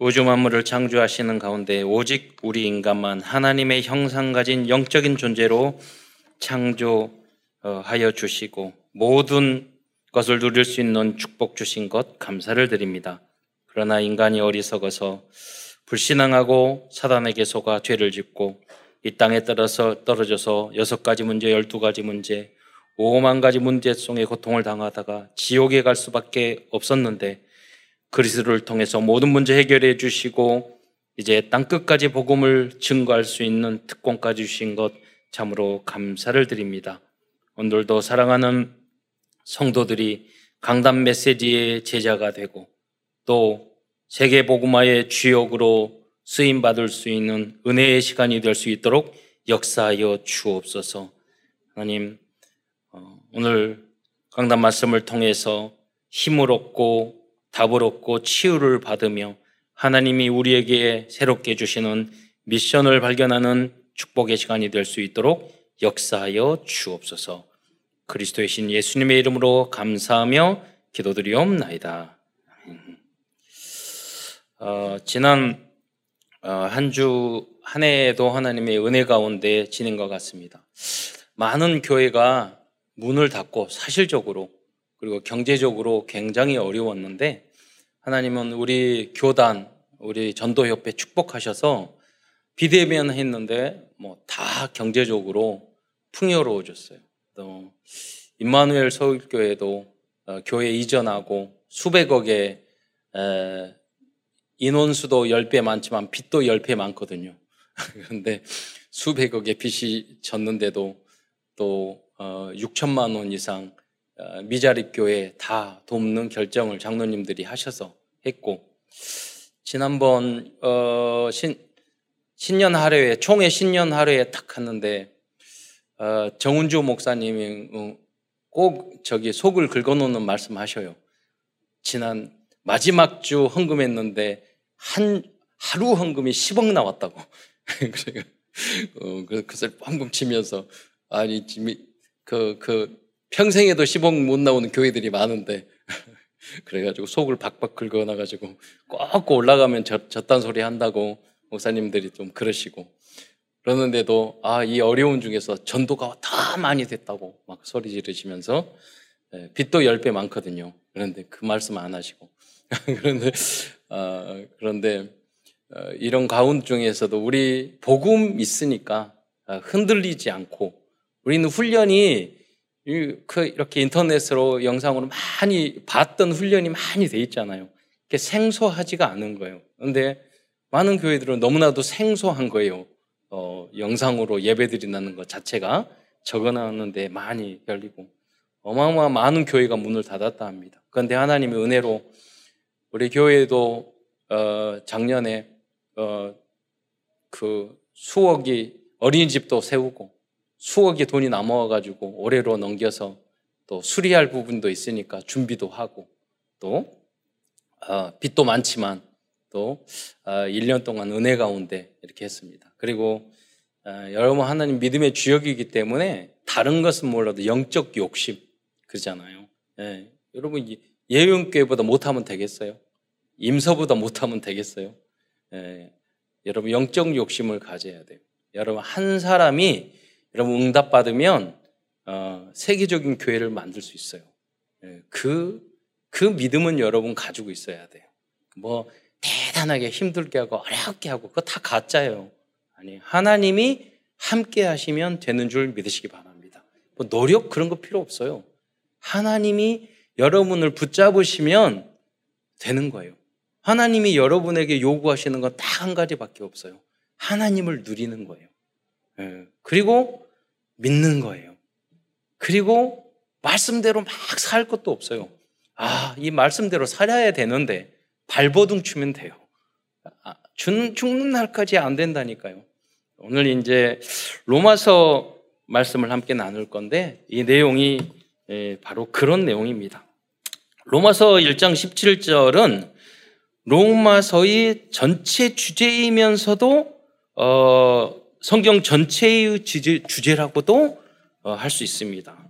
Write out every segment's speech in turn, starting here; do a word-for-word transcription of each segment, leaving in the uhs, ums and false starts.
우주 만물을 창조하시는 가운데 오직 우리 인간만 하나님의 형상 가진 영적인 존재로 창조하여 주시고 모든 것을 누릴 수 있는 축복 주신 것 감사를 드립니다. 그러나 인간이 어리석어서 불신앙하고 사단에게 속아 죄를 짓고 이 땅에 떨어서 떨어져서 여섯 가지 문제, 열두 가지 문제, 오만 가지 문제 속에 고통을 당하다가 지옥에 갈 수밖에 없었는데 그리스도를 통해서 모든 문제 해결해 주시고 이제 땅 끝까지 복음을 증거할 수 있는 특권까지 주신 것 참으로 감사를 드립니다. 오늘도 사랑하는 성도들이 강단 메시지의 제자가 되고 또 세계 복음화의 주역으로 쓰임받을 수 있는 은혜의 시간이 될 수 있도록 역사하여 주옵소서. 하나님, 오늘 강단 말씀을 통해서 힘을 얻고 답을 얻고 치유를 받으며 하나님이 우리에게 새롭게 주시는 미션을 발견하는 축복의 시간이 될 수 있도록 역사하여 주옵소서. 그리스도의 신 예수님의 이름으로 감사하며 기도드리옵나이다. 어, 지난 어, 한 주 한 해에도 하나님의 은혜 가운데 지낸 것 같습니다. 많은 교회가 문을 닫고 사실적으로 그리고 경제적으로 굉장히 어려웠는데 하나님은 우리 교단, 우리 전도협회 축복하셔서 비대면 했는데 뭐 다 경제적으로 풍요로워졌어요. 또 임마누엘 서울교회도 교회 이전하고 수백억의 인원수도 열 배 많지만 빚도 열 배 많거든요. 그런데 수백억의 빚이 졌는데도 또 육천만 원 이상 미자립 교회 다 돕는 결정을 장로님들이 하셔서 했고, 지난번 어, 신, 신년 하례회 총회 신년 하례회 딱 갔는데 어, 정은주 목사님이 꼭 저기 속을 긁어놓는 말씀하셔요. 지난 마지막 주 헌금했는데 한 하루 헌금이 십억 나왔다고. 그래서 어, 그것을 뻥뻥 치면서 아니 그 그 평생에도 십억 못 나오는 교회들이 많은데 그래가지고 속을 박박 긁어놔가지고 꺾고 올라가면 저, 저딴 소리 한다고 목사님들이 좀 그러시고 그러는데도 아, 이 어려운 중에서 전도가 다 많이 됐다고 막 소리 지르시면서 예, 빚도 열 배 많거든요. 그런데 그 말씀 안 하시고 그런데 아, 그런데 어, 이런 가운 중에서도 우리 복음 있으니까 아, 흔들리지 않고 우리는 훈련이 이렇게 인터넷으로 영상으로 많이 봤던 훈련이 많이 돼 있잖아요. 이게 생소하지가 않은 거예요. 그런데 많은 교회들은 너무나도 생소한 거예요. 어, 영상으로 예배드린다는 것 자체가 적어놨는데 많이 열리고 어마어마한 많은 교회가 문을 닫았다 합니다. 그런데 하나님의 은혜로 우리 교회도 어, 작년에 어, 그 수억이 어린이집도 세우고 수억의 돈이 남아가지고 올해로 넘겨서 또 수리할 부분도 있으니까 준비도 하고 또 어, 빚도 많지만 또 어, 일 년 동안 은혜 가운데 이렇게 했습니다. 그리고 어, 여러분 하나님 믿음의 주역이기 때문에 다른 것은 몰라도 영적 욕심 그러잖아요. 예, 여러분 예언교회보다 못하면 되겠어요? 임서보다 못하면 되겠어요? 예, 여러분 영적 욕심을 가져야 돼요. 여러분 한 사람이 여러분 응답받으면 어, 세계적인 교회를 만들 수 있어요. 그, 그 믿음은 여러분 가지고 있어야 돼요. 뭐 대단하게 힘들게 하고 어렵게 하고 그거 다 가짜예요. 아니 하나님이 함께 하시면 되는 줄 믿으시기 바랍니다. 뭐 노력 그런 거 필요 없어요. 하나님이 여러분을 붙잡으시면 되는 거예요. 하나님이 여러분에게 요구하시는 건 딱 한 가지밖에 없어요. 하나님을 누리는 거예요. 그리고 믿는 거예요. 그리고 말씀대로 막 살 것도 없어요. 아, 이 말씀대로 살아야 되는데 발버둥 치면 돼요. 아, 죽는 날까지 안 된다니까요. 오늘 이제 로마서 말씀을 함께 나눌 건데 이 내용이 바로 그런 내용입니다. 로마서 일 장 십칠 절은 로마서의 전체 주제이면서도 어, 성경 전체의 주제, 주제라고도 할 수 있습니다.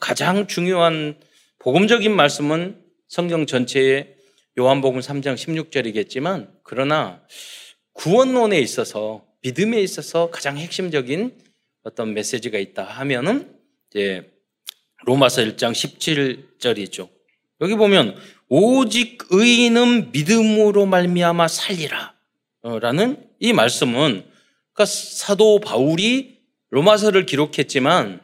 가장 중요한 복음적인 말씀은 성경 전체의 요한복음 삼 장 십육 절이겠지만 그러나 구원론에 있어서, 믿음에 있어서 가장 핵심적인 어떤 메시지가 있다 하면은 이제 로마서 일 장 십칠 절이죠. 여기 보면 오직 의인은 믿음으로 말미암아 살리라 라는 이 말씀은, 그러니까 사도 바울이 로마서를 기록했지만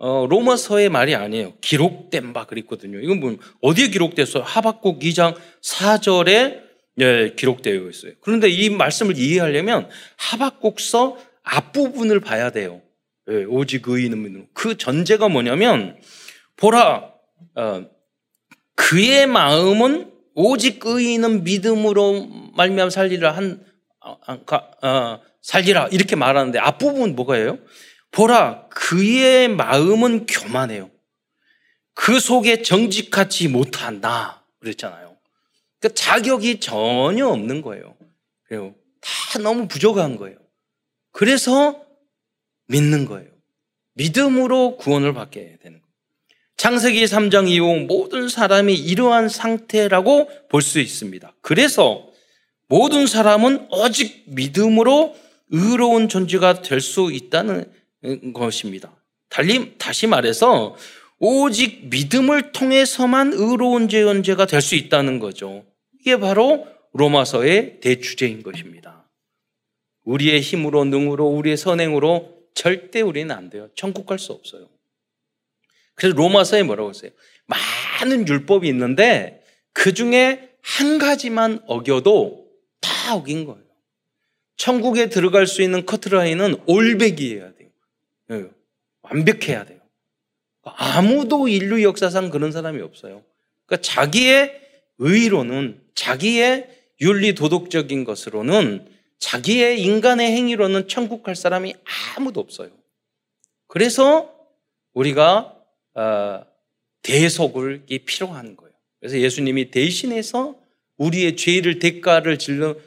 어, 로마서의 말이 아니에요. 기록된 바 그랬거든요. 이건 뭐 어디에 기록됐어요? 하박국 이 장 사 절에 예, 기록되어 있어요. 그런데 이 말씀을 이해하려면 하박국서 앞부분을 봐야 돼요. 예, 오직 의인은 믿음으로. 그 전제가 뭐냐면, 보라 어, 그의 마음은 오직 의인은 믿음으로 말미암아 살리라 한 아, 아, 살리라 이렇게 말하는데 앞부분 뭐가예요? 보라 그의 마음은 교만해요. 그 속에 정직하지 못한다 그랬잖아요. 그러니까 자격이 전혀 없는 거예요. 그래요. 다 너무 부족한 거예요. 그래서 믿는 거예요. 믿음으로 구원을 받게 되는 거예요. 창세기 삼 장 이후 모든 사람이 이러한 상태라고 볼 수 있습니다. 그래서 모든 사람은 오직 믿음으로 의로운 존재가 될 수 있다는 것입니다. 달리 다시 말해서 오직 믿음을 통해서만 의로운 존재가 될 수 있다는 거죠. 이게 바로 로마서의 대주제인 것입니다. 우리의 힘으로, 능으로, 우리의 선행으로 절대 우리는 안 돼요. 천국 갈 수 없어요. 그래서 로마서에 뭐라고 했어요? 많은 율법이 있는데 그중에 한 가지만 어겨도 다 어긴 거예요. 천국에 들어갈 수 있는 커트라인은 올백이어야 돼요. 네, 완벽해야 돼요. 아무도 인류 역사상 그런 사람이 없어요. 그러니까 자기의 의로는, 자기의 윤리 도덕적인 것으로는, 자기의 인간의 행위로는 천국 갈 사람이 아무도 없어요. 그래서 우리가 어, 대속을 필요한 거예요. 그래서 예수님이 대신해서 우리의 죄를 대가를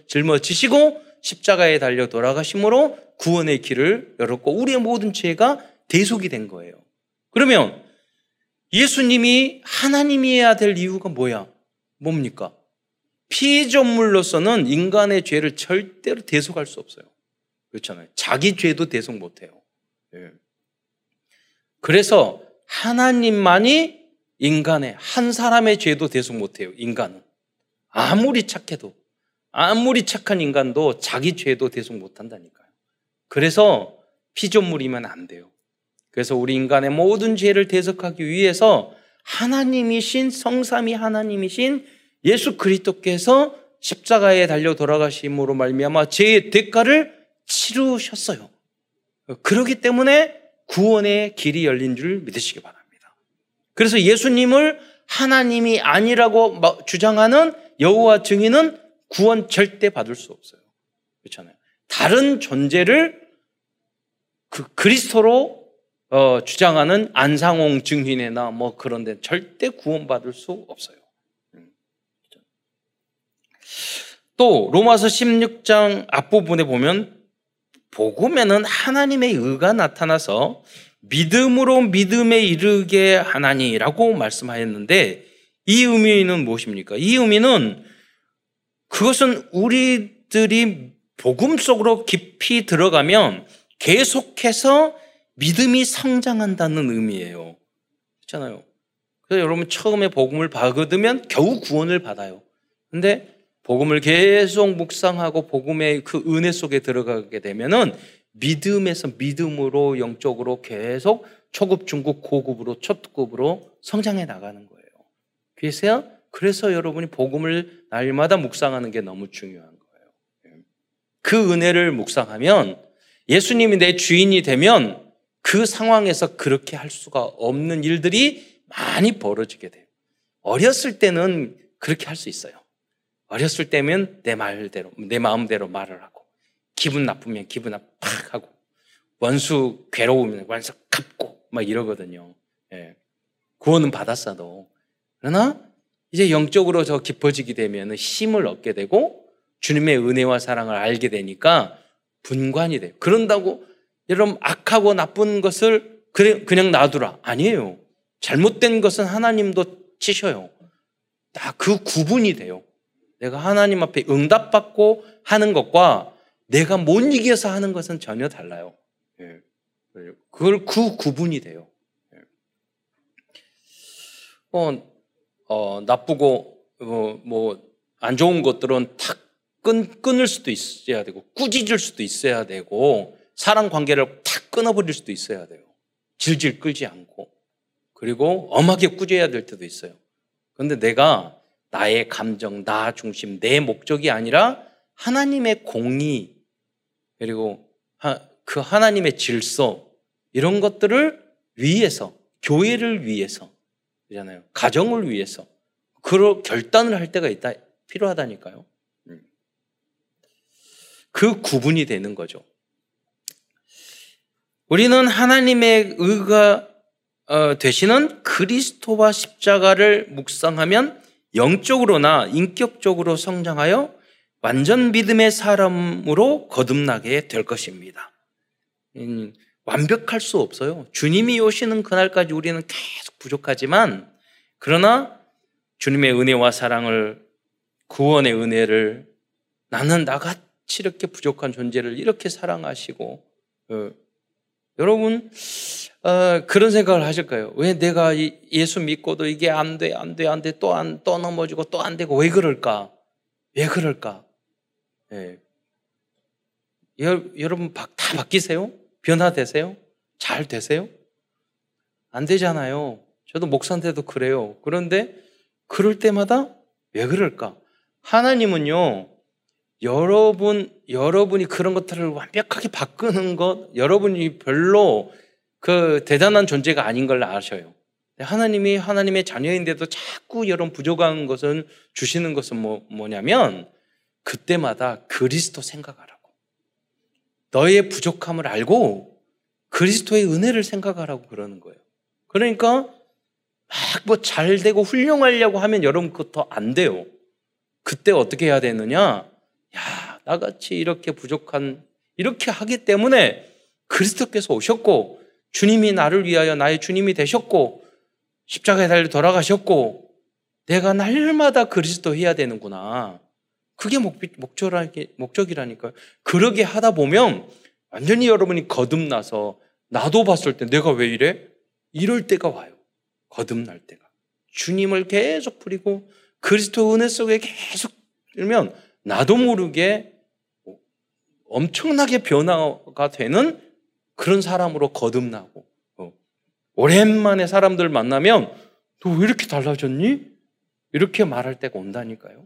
짊어지시고 십자가에 달려 돌아가심으로 구원의 길을 열었고 우리의 모든 죄가 대속이 된 거예요. 그러면 예수님이 하나님이어야 될 이유가 뭐야? 뭡니까? 피조물로서는 인간의 죄를 절대로 대속할 수 없어요. 그렇잖아요. 자기 죄도 대속 못해요. 예. 그래서 하나님만이 인간의, 한 사람의 죄도 대속 못해요. 인간은 아무리 착해도, 아무리 착한 인간도 자기 죄도 대속 못한다니까요. 그래서 피조물이면 안 돼요. 그래서 우리 인간의 모든 죄를 대속하기 위해서 하나님이신, 성삼위 하나님이신 예수 그리스도께서 십자가에 달려 돌아가심으로 말미암아 죄의 대가를 치르셨어요. 그렇기 때문에 구원의 길이 열린 줄 믿으시기 바랍니다. 그래서 예수님을 하나님이 아니라고 주장하는 여호와 증인은 구원 절대 받을 수 없어요. 그렇잖아요. 다른 존재를 그 그리스도로 어, 주장하는 안상홍 증인회나 뭐 그런 데 절대 구원받을 수 없어요. 또 로마서 십육 장 앞부분에 보면 복음에는 하나님의 의가 나타나서 믿음으로 믿음에 이르게 하나니라고 말씀하였는데 이 의미는 무엇입니까? 이 의미는 그것은 우리들이 복음 속으로 깊이 들어가면 계속해서 믿음이 성장한다는 의미예요. 그렇잖아요. 그래서 여러분 처음에 복음을 받으면 겨우 구원을 받아요. 근데 복음을 계속 묵상하고 복음의 그 은혜 속에 들어가게 되면은 믿음에서 믿음으로 영적으로 계속 초급, 중급, 고급으로, 초급으로 성장해 나가는 거예요. 그래서 그래서 여러분이 복음을 날마다 묵상하는 게 너무 중요한 거예요. 그 은혜를 묵상하면 예수님이 내 주인이 되면 그 상황에서 그렇게 할 수가 없는 일들이 많이 벌어지게 돼요. 어렸을 때는 그렇게 할 수 있어요. 어렸을 때면 내 말대로, 내 마음대로 말을 하고, 기분 나쁘면 기분 나쁘 팍 하고, 원수 괴로우면 원수 갚고 막 이러거든요. 예. 구원은 받았어도. 그러나 이제 영적으로 더 깊어지게 되면 힘을 얻게 되고 주님의 은혜와 사랑을 알게 되니까 분간이 돼요. 그런다고 여러분 악하고 나쁜 것을 그냥 놔두라. 아니에요. 잘못된 것은 하나님도 치셔요. 다 그 구분이 돼요. 내가 하나님 앞에 응답받고 하는 것과 내가 못 이겨서 하는 것은 전혀 달라요. 그걸 구 구분이 돼요. 어, 어 나쁘고 어, 뭐 안 좋은 것들은 탁 끈, 끊을 수도 있어야 되고 꾸짖을 수도 있어야 되고 사랑 관계를 탁 끊어버릴 수도 있어야 돼요. 질질 끌지 않고. 그리고 엄하게 꾸짖어야 될 때도 있어요. 그런데 내가 나의 감정, 나 중심, 내 목적이 아니라 하나님의 공의 그리고 하, 그 하나님의 질서 이런 것들을 위해서, 교회를 위해서 잖아요. 가정을 위해서 그런 결단을 할 때가 있다 필요하다니까요. 그 구분이 되는 거죠. 우리는 하나님의 의가 어, 되시는 그리스도와 십자가를 묵상하면 영적으로나 인격적으로 성장하여 완전 믿음의 사람으로 거듭나게 될 것입니다. 음, 완벽할 수 없어요. 주님이 오시는 그날까지 우리는 계속 부족하지만 그러나 주님의 은혜와 사랑을 구원의 은혜를 나는 나같이 이렇게 부족한 존재를 이렇게 사랑하시고 어, 여러분 어, 그런 생각을 하실까요? 왜 내가 이, 예수 믿고도 이게 안 돼, 안 돼, 안 돼, 또 안, 또 넘어지고 또 안 되고 왜 그럴까? 왜 그럴까? 예. 여, 여러분 바, 다 바뀌세요? 변화되세요? 잘 되세요? 안 되잖아요. 저도 목사인데도 그래요. 그런데 그럴 때마다 왜 그럴까? 하나님은요, 여러분, 여러분이 그런 것들을 완벽하게 바꾸는 것, 여러분이 별로 그 대단한 존재가 아닌 걸 아셔요. 하나님이 하나님의 자녀인데도 자꾸 여러분 부족한 것은 주시는 것은 뭐, 뭐냐면 그때마다 그리스도 생각하라. 너의 부족함을 알고 그리스도의 은혜를 생각하라고 그러는 거예요. 그러니까 막 뭐 잘 되고 훌륭하려고 하면 여러분 그거 더 안 돼요. 그때 어떻게 해야 되느냐? 야, 나같이 이렇게 부족한, 이렇게 하기 때문에 그리스도께서 오셨고 주님이 나를 위하여 나의 주님이 되셨고 십자가에 달려 돌아가셨고 내가 날마다 그리스도 해야 되는구나. 그게 목적이라니까요. 그러게 하다 보면 완전히 여러분이 거듭나서 나도 봤을 때 내가 왜 이래? 이럴 때가 와요. 거듭날 때가. 주님을 계속 부리고 그리스도 은혜 속에 계속 들면 나도 모르게 엄청나게 변화가 되는 그런 사람으로 거듭나고 오랜만에 사람들 만나면 너 왜 이렇게 달라졌니? 이렇게 말할 때가 온다니까요.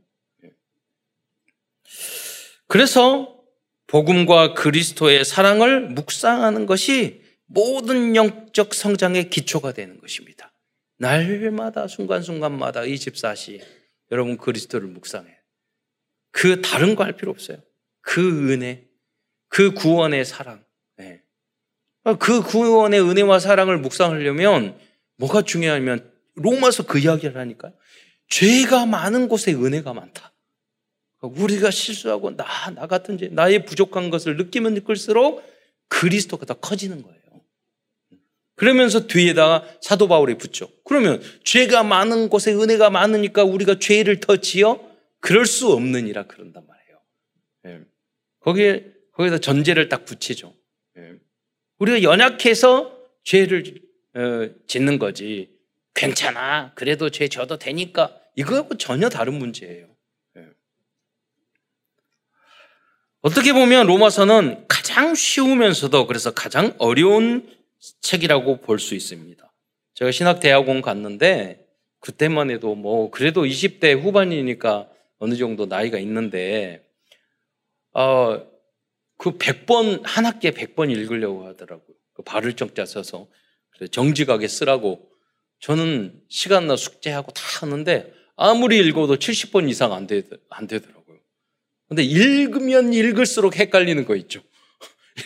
그래서 복음과 그리스도의 사랑을 묵상하는 것이 모든 영적 성장의 기초가 되는 것입니다. 날마다 순간순간마다 이십사 시 여러분 그리스도를 묵상해. 그 다른 거 할 필요 없어요. 그 은혜, 그 구원의 사랑. 네. 그 구원의 은혜와 사랑을 묵상하려면 뭐가 중요하냐면 로마서 그 이야기를 하니까요. 죄가 많은 곳에 은혜가 많다. 우리가 실수하고 나, 나 같은 죄, 나의 부족한 것을 느끼면 느낄수록 그리스도가 더 커지는 거예요. 그러면서 뒤에다가 사도 바울이 붙죠. 그러면 죄가 많은 곳에 은혜가 많으니까 우리가 죄를 더 지어? 그럴 수 없느니라 그런단 말이에요. 네. 거기에, 거기다 전제를 딱 붙이죠. 네. 우리가 연약해서 죄를 어, 짓는 거지. 괜찮아. 그래도 죄 져도 되니까. 이거하고 전혀 다른 문제예요. 어떻게 보면 로마서는 가장 쉬우면서도 그래서 가장 어려운 책이라고 볼 수 있습니다. 제가 신학대학원 갔는데 그때만 해도 뭐 그래도 이십 대 후반이니까 어느 정도 나이가 있는데 어, 그 백 번, 한 학기에 백 번 읽으려고 하더라고요. 그 발을 정자 써서 정직하게 쓰라고 저는 시간나 숙제하고 다 하는데 아무리 읽어도 칠십 번 이상 안, 되, 안 되더라고요. 근데 읽으면 읽을수록 헷갈리는 거 있죠.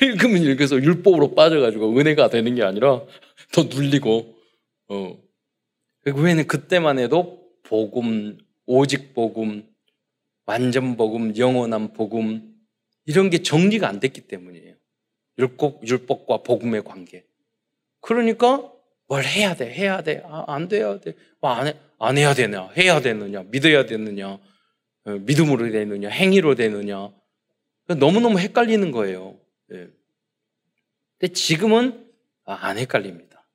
읽으면 읽어서 율법으로 빠져가지고 은혜가 되는 게 아니라 더 눌리고, 어. 왜냐면 그때만 해도 복음, 오직 복음, 완전 복음, 영원한 복음, 이런 게 정리가 안 됐기 때문이에요. 율법, 율법과 복음의 관계. 그러니까 뭘 해야 돼, 해야 돼, 아, 안 돼야 돼, 안, 안 해야 되냐, 해야 되느냐, 믿어야 되느냐. 믿음으로 되느냐 행위로 되느냐 너무너무 헷갈리는 거예요. 근데 지금은 안 헷갈립니다.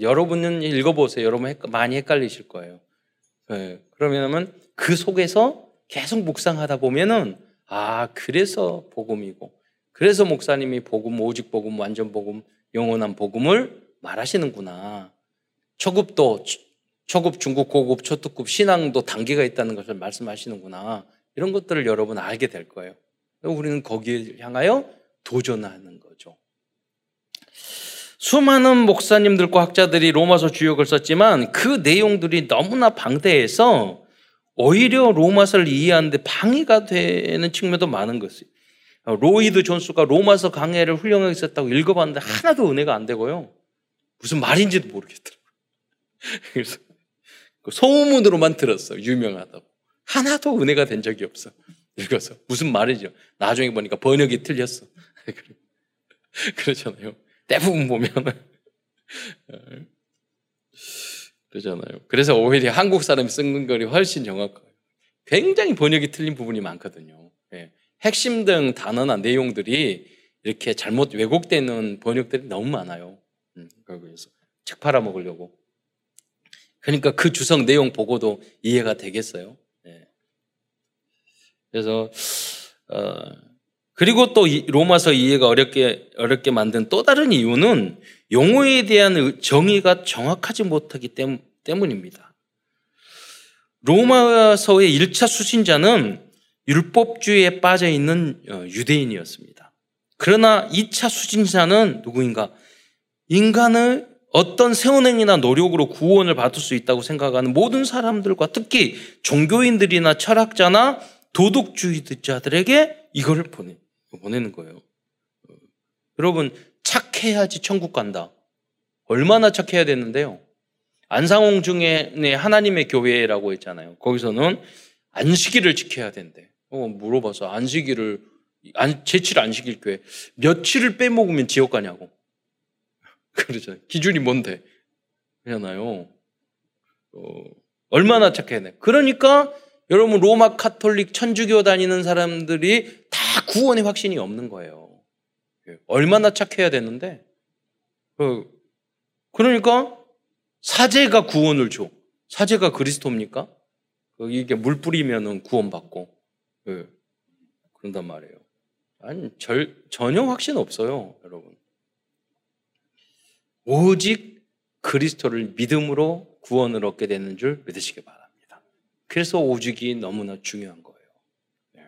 여러분은 읽어보세요. 여러분 많이 헷갈리실 거예요. 그러면 그 속에서 계속 묵상하다 보면은 아 그래서 복음이고 그래서 목사님이 복음, 오직 복음, 완전 복음, 영원한 복음을 말하시는구나. 초급도, 초급, 중급, 고급, 초특급, 신앙도 단계가 있다는 것을 말씀하시는구나. 이런 것들을 여러분 알게 될 거예요. 우리는 거기에 향하여 도전하는 거죠. 수많은 목사님들과 학자들이 로마서 주역을 썼지만 그 내용들이 너무나 방대해서 오히려 로마서를 이해하는데 방해가 되는 측면도 많은 것이에요. 로이드 존스가 로마서 강해를 훌륭하게 썼다고 읽어봤는데 하나도 은혜가 안 되고요. 무슨 말인지도 모르겠더라고요. 그래서 소문으로만 들었어. 유명하다고. 하나도 은혜가 된 적이 없어. 읽어서. 무슨 말이죠. 나중에 보니까 번역이 틀렸어. 그러잖아요. 대부분 보면. 그러잖아요. 그래서 오히려 한국 사람이 쓴 거리 훨씬 정확해요. 굉장히 번역이 틀린 부분이 많거든요. 예. 핵심 등 단어나 내용들이 이렇게 잘못 왜곡되는 번역들이 너무 많아요. 음, 그래서 책 팔아먹으려고. 그러니까 그 주석 내용 보고도 이해가 되겠어요. 네. 그래서 어, 그리고 또 이, 로마서 이해가 어렵게 어렵게 만든 또 다른 이유는 용어에 대한 정의가 정확하지 못하기 땜, 때문입니다. 로마서의 일 차 수신자는 율법주의에 빠져있는 유대인이었습니다. 그러나 이 차 수신자는 누구인가? 인간을 어떤 세운행이나 노력으로 구원을 받을 수 있다고 생각하는 모든 사람들과 특히 종교인들이나 철학자나 도덕주의자들에게 이걸 보내, 보내는 거예요. 여러분 착해야지 천국 간다. 얼마나 착해야 되는데요. 안상홍 중에 하나님의 교회라고 했잖아요. 거기서는 안식일을 지켜야 된대. 어, 물어봐서 안식일을 안, 제칠 안식일 교회 며칠을 빼먹으면 지옥 가냐고. 그러잖아요. 기준이 뭔데? 그러잖아요. 어, 얼마나 착해야 돼. 그러니까 여러분 로마 카톨릭 천주교 다니는 사람들이 다 구원의 확신이 없는 거예요. 얼마나 착해야 되는데? 어, 그러니까 사제가 구원을 줘. 사제가 그리스도입니까? 이게 물 뿌리면은 구원받고, 예. 그런단 말이에요. 아니, 절, 전혀 확신 없어요, 여러분. 오직 그리스도를 믿음으로 구원을 얻게 되는 줄 믿으시기 바랍니다. 그래서 오직이 너무나 중요한 거예요. 예.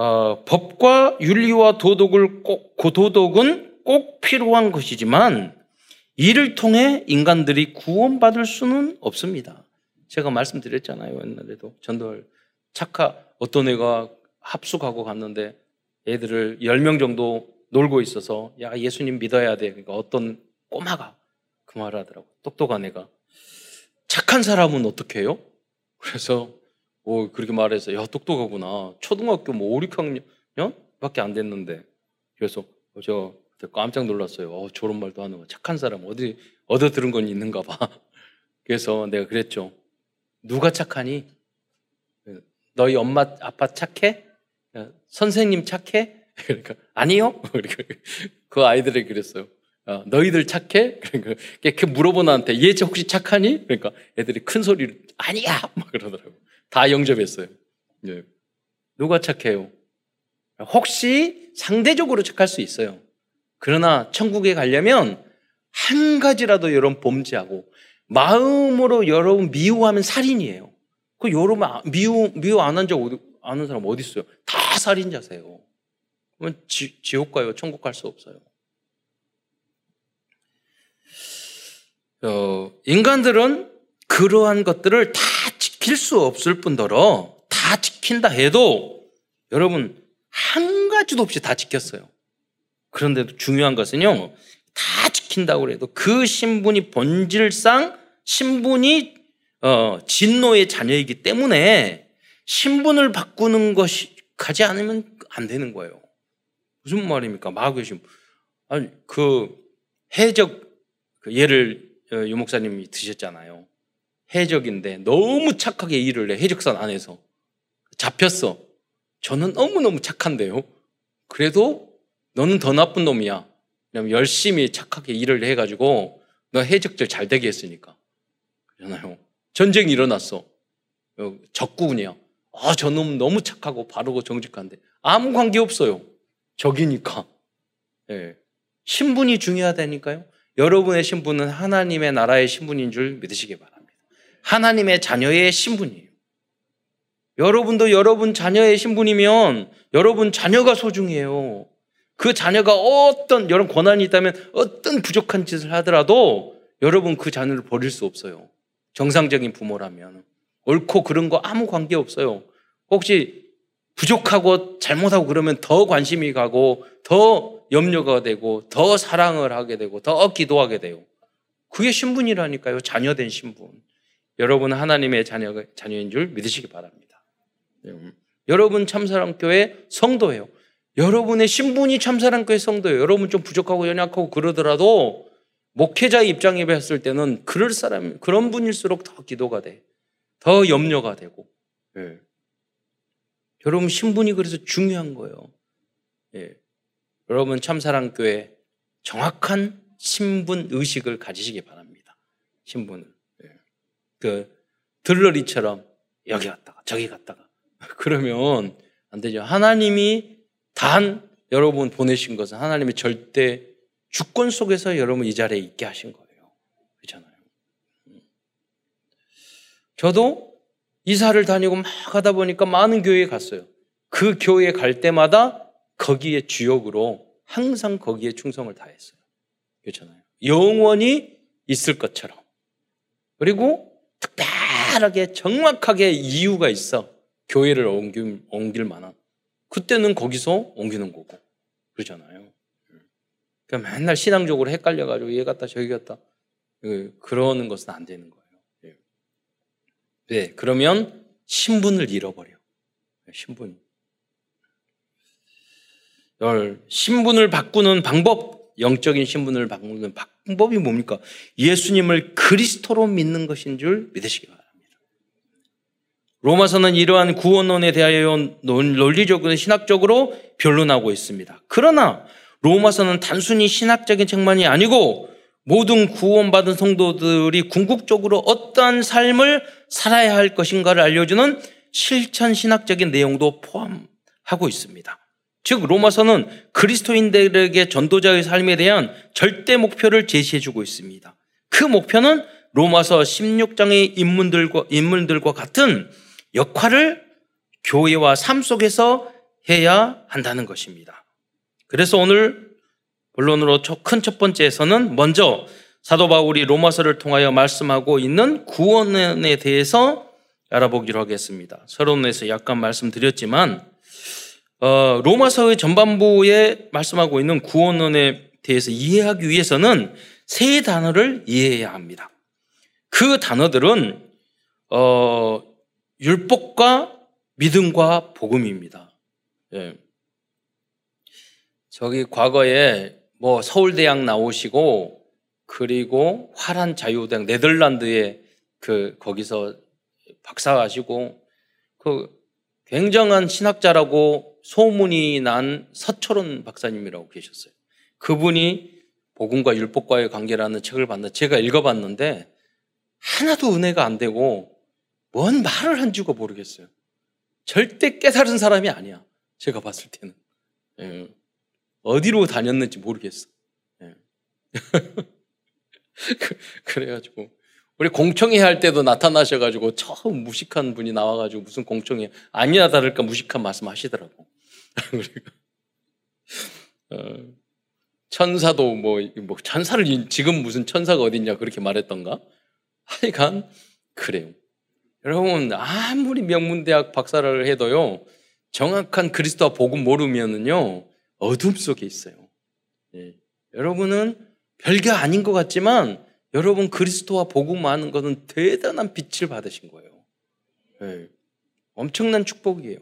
어, 법과 윤리와 도덕을 꼭, 그 도덕은 꼭 필요한 것이지만, 이를 통해 인간들이 구원받을 수는 없습니다. 제가 말씀드렸잖아요. 옛날에도 전도할 착하 어떤 애가 합숙하고 갔는데 애들을 열 명 정도 놀고 있어서 야 예수님 믿어야 돼. 그러니까 어떤 꼬마가 그 말을 하더라고. 똑똑한 애가. 착한 사람은 어떻게 해요? 그래서 오, 그렇게 말해서 야 똑똑하구나. 초등학교 뭐 오, 육 학년밖에 안 됐는데. 그래서 저 깜짝 놀랐어요. 어, 저런 말도 하는 거. 착한 사람 어디 얻어 들은 건 있는가 봐. 그래서 내가 그랬죠. 누가 착하니? 너희 엄마 아빠 착해? 선생님 착해? 그러니까 아니요. 그 아이들에게 그랬어요. 어, 너희들 착해? 그러니까 그 물어본 애한테 얘 혹시 착하니? 그러니까 애들이 큰 소리로 아니야 막 그러더라고. 다 영접했어요. 네. 누가 착해요? 혹시 상대적으로 착할 수 있어요. 그러나 천국에 가려면 한 가지라도 여러분 범죄하고 마음으로 여러분 미워하면 살인이에요. 그 여러분 미워 미워 안 한 적 어디 아는 사람 어디 있어요? 다 살인자세요. 그러면 지, 지옥 가요. 천국 갈 수 없어요. 어, 인간들은 그러한 것들을 다 지킬 수 없을 뿐더러 다 지킨다 해도 여러분 한 가지도 없이 다 지켰어요. 그런데도 중요한 것은요. 다 지킨다고 해도 그 신분이 본질상 신분이 어, 진노의 자녀이기 때문에 신분을 바꾸는 것이 가지 않으면 안 되는 거예요. 무슨 말입니까? 마귀의 신분. 아니 그 해적 그 예를 유 목사님이 드셨잖아요. 해적인데 너무 착하게 일을 해. 해적선 안에서 잡혔어. 저는 너무너무 착한데요. 그래도 너는 더 나쁜 놈이야. 왜냐면 열심히 착하게 일을 해가지고 너 해적들 잘 되게 했으니까. 그러잖아요. 전쟁이 일어났어. 적군이야. 아, 저 놈 너무 착하고 바르고 정직한데 아무 관계 없어요. 적이니까. 예. 신분이 중요하다니까요. 여러분의 신분은 하나님의 나라의 신분인 줄 믿으시기 바랍니다. 하나님의 자녀의 신분이에요. 여러분도 여러분 자녀의 신분이면 여러분 자녀가 소중해요. 그 자녀가 어떤 여러분 권한이 있다면 어떤 부족한 짓을 하더라도 여러분 그 자녀를 버릴 수 없어요. 정상적인 부모라면. 옳고 그런 거 아무 관계 없어요. 혹시 부족하고 잘못하고 그러면 더 관심이 가고 더 염려가 되고 더 사랑을 하게 되고 더 기도하게 돼요. 그게 신분이라니까요. 자녀된 신분. 여러분은 하나님의 자녀가, 자녀인 줄 믿으시기 바랍니다. 네. 여러분 참사랑교회 성도예요. 여러분의 신분이 참사랑교회 성도예요. 여러분 좀 부족하고 연약하고 그러더라도 목회자의 입장에 봤을 때는 그럴 사람, 그런 분일수록 더 기도가 돼. 더 염려가 되고. 네. 여러분 신분이 그래서 중요한 거예요. 예. 여러분 참사랑교회 정확한 신분 의식을 가지시기 바랍니다. 신분을. 예. 그 들러리처럼 여기 갔다가 저기 갔다가 그러면 안 되죠. 하나님이 단 여러분 보내신 것은 하나님의 절대 주권 속에서 여러분 이 자리에 있게 하신 거예요. 그렇잖아요. 저도 이사를 다니고 막 하다 보니까 많은 교회에 갔어요. 그 교회에 갈 때마다 거기에 주역으로 항상 거기에 충성을 다했어요. 그렇잖아요. 영원히 있을 것처럼. 그리고 특별하게 정확하게 이유가 있어. 교회를 옮길, 옮길 만한. 그때는 거기서 옮기는 거고. 그러잖아요. 그러니까 맨날 신앙적으로 헷갈려가지고 얘 갔다 저기 갔다. 그러는 것은 안 되는 거예요. 네, 그러면 신분을 잃어버려. 신분. 열, 신분을 바꾸는 방법, 영적인 신분을 바꾸는 방법이 뭡니까? 예수님을 그리스도로 믿는 것인 줄 믿으시기 바랍니다. 로마서는 이러한 구원론에 대하여 논리적으로 신학적으로 변론하고 있습니다. 그러나 로마서는 단순히 신학적인 책만이 아니고 모든 구원받은 성도들이 궁극적으로 어떠한 삶을 살아야 할 것인가를 알려주는 실천 신학적인 내용도 포함하고 있습니다. 즉 로마서는 그리스도인들에게 전도자의 삶에 대한 절대 목표를 제시해주고 있습니다. 그 목표는 로마서 십육 장의 인물들과, 인물들과 같은 역할을 교회와 삶 속에서 해야 한다는 것입니다. 그래서 오늘 본론으로 큰 첫 번째에서는 먼저 사도 바울이 로마서를 통하여 말씀하고 있는 구원에 대해서 알아보기로 하겠습니다. 서론에서 약간 말씀드렸지만 어, 로마서의 전반부에 말씀하고 있는 구원론에 대해서 이해하기 위해서는 세 단어를 이해해야 합니다. 그 단어들은 어, 율법과 믿음과 복음입니다. 예. 저기 과거에 뭐 서울대학 나오시고 그리고 화란 자유대학 네덜란드에 그 거기서 박사하시고 그 굉장한 신학자라고 소문이 난 서철원 박사님이라고 계셨어요. 그분이 복음과 율법과의 관계라는 책을 봤는데 제가 읽어봤는데 하나도 은혜가 안 되고 뭔 말을 한지가 모르겠어요. 절대 깨달은 사람이 아니야. 제가 봤을 때는. 예. 어디로 다녔는지 모르겠어. 예. 그래가지고 우리 공청회 할 때도 나타나셔가지고 처음 무식한 분이 나와가지고 무슨 공청회 아니나 다를까 무식한 말씀 하시더라고. 어, 천사도 뭐, 뭐 천사를 지금 무슨 천사가 어딨냐 그렇게 말했던가. 하여간 그래요. 여러분 아무리 명문대학 박사를 해도요 정확한 그리스도와 복음 모르면은요 어둠 속에 있어요. 예. 여러분은 별게 아닌 것 같지만 여러분 그리스도와 복음 아는 것은 대단한 빛을 받으신 거예요. 예. 엄청난 축복이에요.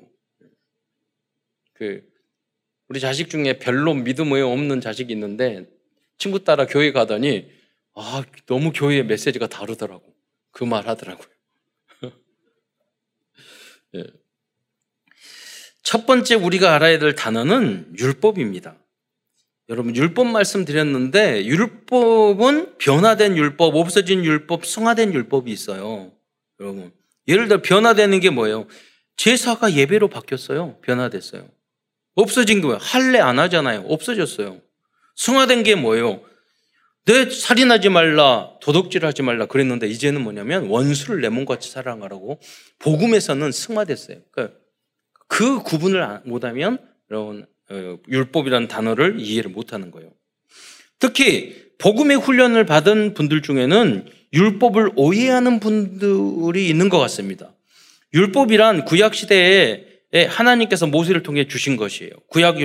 그 우리 자식 중에 별로 믿음이 없는 자식이 있는데 친구 따라 교회 가더니 아 너무 교회의 메시지가 다르더라고. 그 말 하더라고요. 예. 첫 번째 우리가 알아야 될 단어는 율법입니다. 여러분, 율법 말씀드렸는데, 율법은 변화된 율법, 없어진 율법, 승화된 율법이 있어요. 여러분, 예를 들어 변화되는 게 뭐예요? 제사가 예배로 바뀌었어요. 변화됐어요. 없어진 게 뭐예요? 할례 안 하잖아요. 없어졌어요. 승화된 게 뭐예요? 내 살인하지 말라, 도둑질하지 말라 그랬는데 이제는 뭐냐면 원수를 내 몸같이 사랑하라고. 복음에서는 승화됐어요. 그러니까 그 구분을 못하면 여러분 율법이라는 단어를 이해를 못하는 거예요. 특히 복음의 훈련을 받은 분들 중에는 율법을 오해하는 분들이 있는 것 같습니다. 율법이란 구약시대에 하나님께서 모세를 통해 주신 것이에요. 구약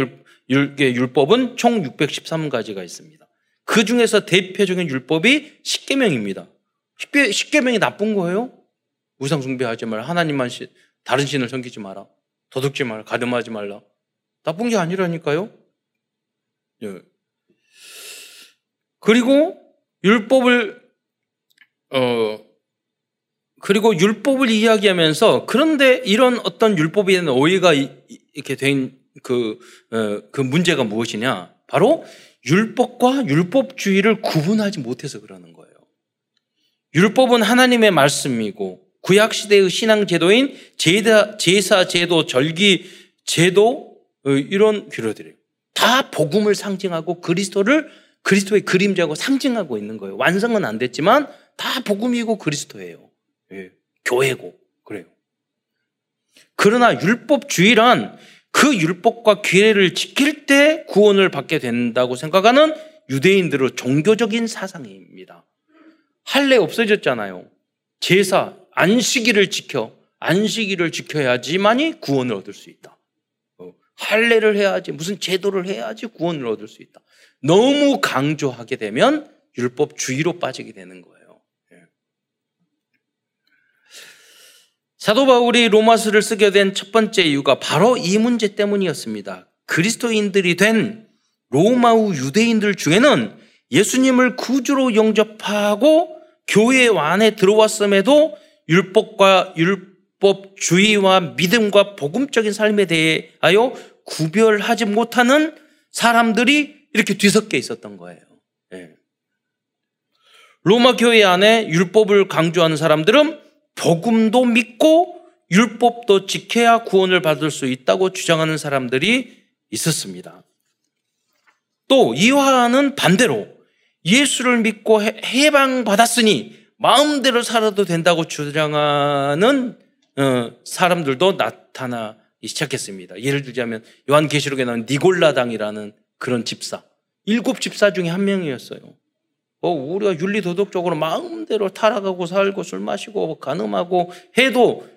율법은 총 육백십삼 가지가 있습니다. 그 중에서 대표적인 율법이 십계명입니다. 십계명이 나쁜 거예요? 우상 숭배하지 말라, 하나님만 신, 다른 신을 섬기지 마라, 도둑질 말라, 가늠하지 말라. 나쁜 게 아니라니까요. 예. 그리고 율법을 어 그리고 율법을 이야기하면서 그런데 이런 어떤 율법에 대한 오해가 이렇게 된 그 어, 그 문제가 무엇이냐? 바로 율법과 율법주의를 구분하지 못해서 그러는 거예요. 율법은 하나님의 말씀이고 구약 시대의 신앙 제도인 제사, 제사 제도, 절기 제도 이런 규례들이에요. 다 복음을 상징하고 그리스도를 그리스도의 그림자고 상징하고 있는 거예요. 완성은 안 됐지만 다 복음이고 그리스도예요. 예, 교회고 그래요. 그러나 율법주의란 그 율법과 규례를 지킬 때 구원을 받게 된다고 생각하는 유대인들의 종교적인 사상입니다. 할례 없어졌잖아요. 제사, 안식일을 지켜 안식일을 지켜야지만이 구원을 얻을 수 있다. 할례를 해야지, 무슨 제도를 해야지 구원을 얻을 수 있다. 너무 강조하게 되면 율법주의로 빠지게 되는 거예요. 예. 사도 바울이 로마서를 쓰게 된 첫 번째 이유가 바로 이 문제 때문이었습니다. 그리스도인들이 된 로마우 유대인들 중에는 예수님을 구주로 영접하고 교회 안에 들어왔음에도 율법과 율 율법주의와 믿음과 복음적인 삶에 대하여 구별하지 못하는 사람들이 이렇게 뒤섞여 있었던 거예요. 예. 로마 교회 안에 율법을 강조하는 사람들은 복음도 믿고 율법도 지켜야 구원을 받을 수 있다고 주장하는 사람들이 있었습니다. 또 이와는 반대로 예수를 믿고 해방받았으니 마음대로 살아도 된다고 주장하는 어, 사람들도 나타나기 시작했습니다. 예를 들자면 요한계시록에 나오는 니골라당이라는 그런 집사, 일곱 집사 중에 한 명이었어요. 어, 우리가 윤리도덕적으로 마음대로 타락하고 살고 술 마시고 간음하고 해도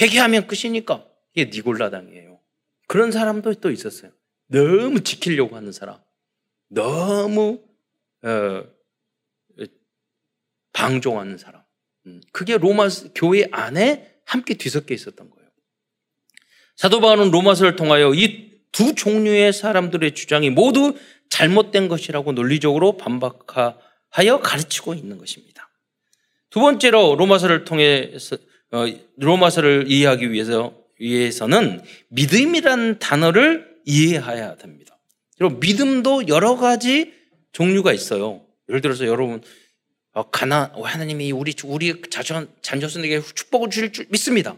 회개하면 끝이니까, 이게 니골라당이에요. 그런 사람도 또 있었어요. 너무 지키려고 하는 사람, 너무 어, 방종하는 사람. 그게 로마 교회 안에 함께 뒤섞여 있었던 거예요. 사도 바울은 로마서를 통하여 이 두 종류의 사람들의 주장이 모두 잘못된 것이라고 논리적으로 반박하여 가르치고 있는 것입니다. 두 번째로 로마서를 통해서 어, 로마서를 이해하기 위해서 위해서는 믿음이라는 단어를 이해해야 됩니다. 그리고 믿음도 여러 가지 종류가 있어요. 예를 들어서 여러분, 어, 가나, 하나님이 우리, 우리 자전, 자녀들에게 축복을 주실 줄 믿습니다.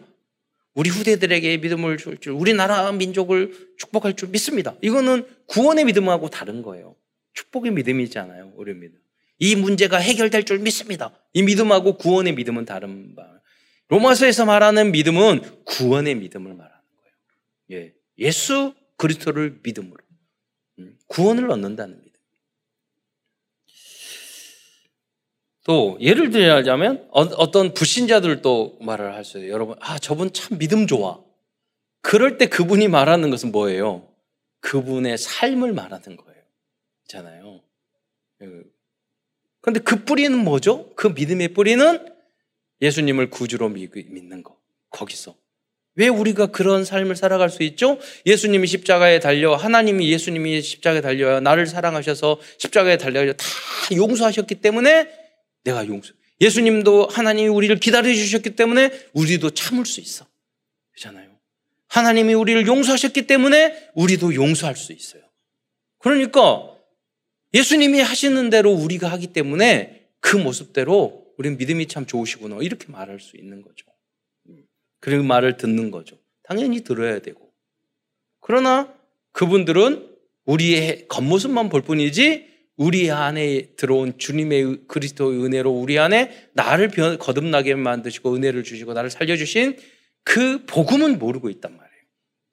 우리 후대들에게 믿음을 줄 줄, 우리나라 민족을 축복할 줄 믿습니다. 이거는 구원의 믿음하고 다른 거예요. 축복의 믿음이잖아요, 우리 믿음. 이 문제가 해결될 줄 믿습니다. 이 믿음하고 구원의 믿음은 다른 말. 로마서에서 말하는 믿음은 구원의 믿음을 말하는 거예요. 예. 예수 그리스도를 믿음으로. 구원을 얻는다는 믿음. 또 예를 들자면 어떤 불신자들도 말을 할 수 있어요. 여러분, 아, 저분 참 믿음 좋아. 그럴 때 그분이 말하는 것은 뭐예요? 그분의 삶을 말하는 거예요. 있잖아요. 그런데 그 뿌리는 뭐죠? 그 믿음의 뿌리는 예수님을 구주로 믿는 거. 거기서. 왜 우리가 그런 삶을 살아갈 수 있죠? 예수님이 십자가에 달려, 하나님이 예수님이 십자가에 달려 나를 사랑하셔서 십자가에 달려 다 용서하셨기 때문에 내가 용서, 예수님도 하나님이 우리를 기다려주셨기 때문에 우리도 참을 수 있어. 그렇잖아요. 하나님이 우리를 용서하셨기 때문에 우리도 용서할 수 있어요. 그러니까 예수님이 하시는 대로 우리가 하기 때문에 그 모습대로 우린 믿음이 참 좋으시구나 이렇게 말할 수 있는 거죠. 그 말을 듣는 거죠. 당연히 들어야 되고. 그러나 그분들은 우리의 겉모습만 볼 뿐이지 우리 안에 들어온 주님의 그리스도의 은혜로 우리 안에 나를 거듭나게 만드시고 은혜를 주시고 나를 살려주신 그 복음은 모르고 있단 말이에요.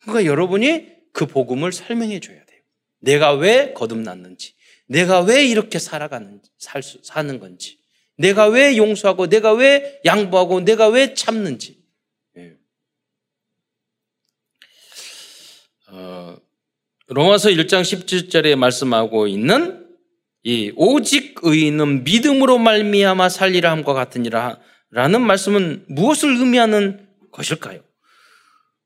그러니까 여러분이 그 복음을 설명해 줘야 돼요. 내가 왜 거듭났는지, 내가 왜 이렇게 살아가는지, 살 수, 사는 건지, 내가 왜 용서하고 내가 왜 양보하고 내가 왜 참는지. 예. 어, 로마서 일 장 십칠 절에 말씀하고 있는 이 오직 의인은 믿음으로 말미암아 살리라 함과 같으니라 라는 말씀은 무엇을 의미하는 것일까요?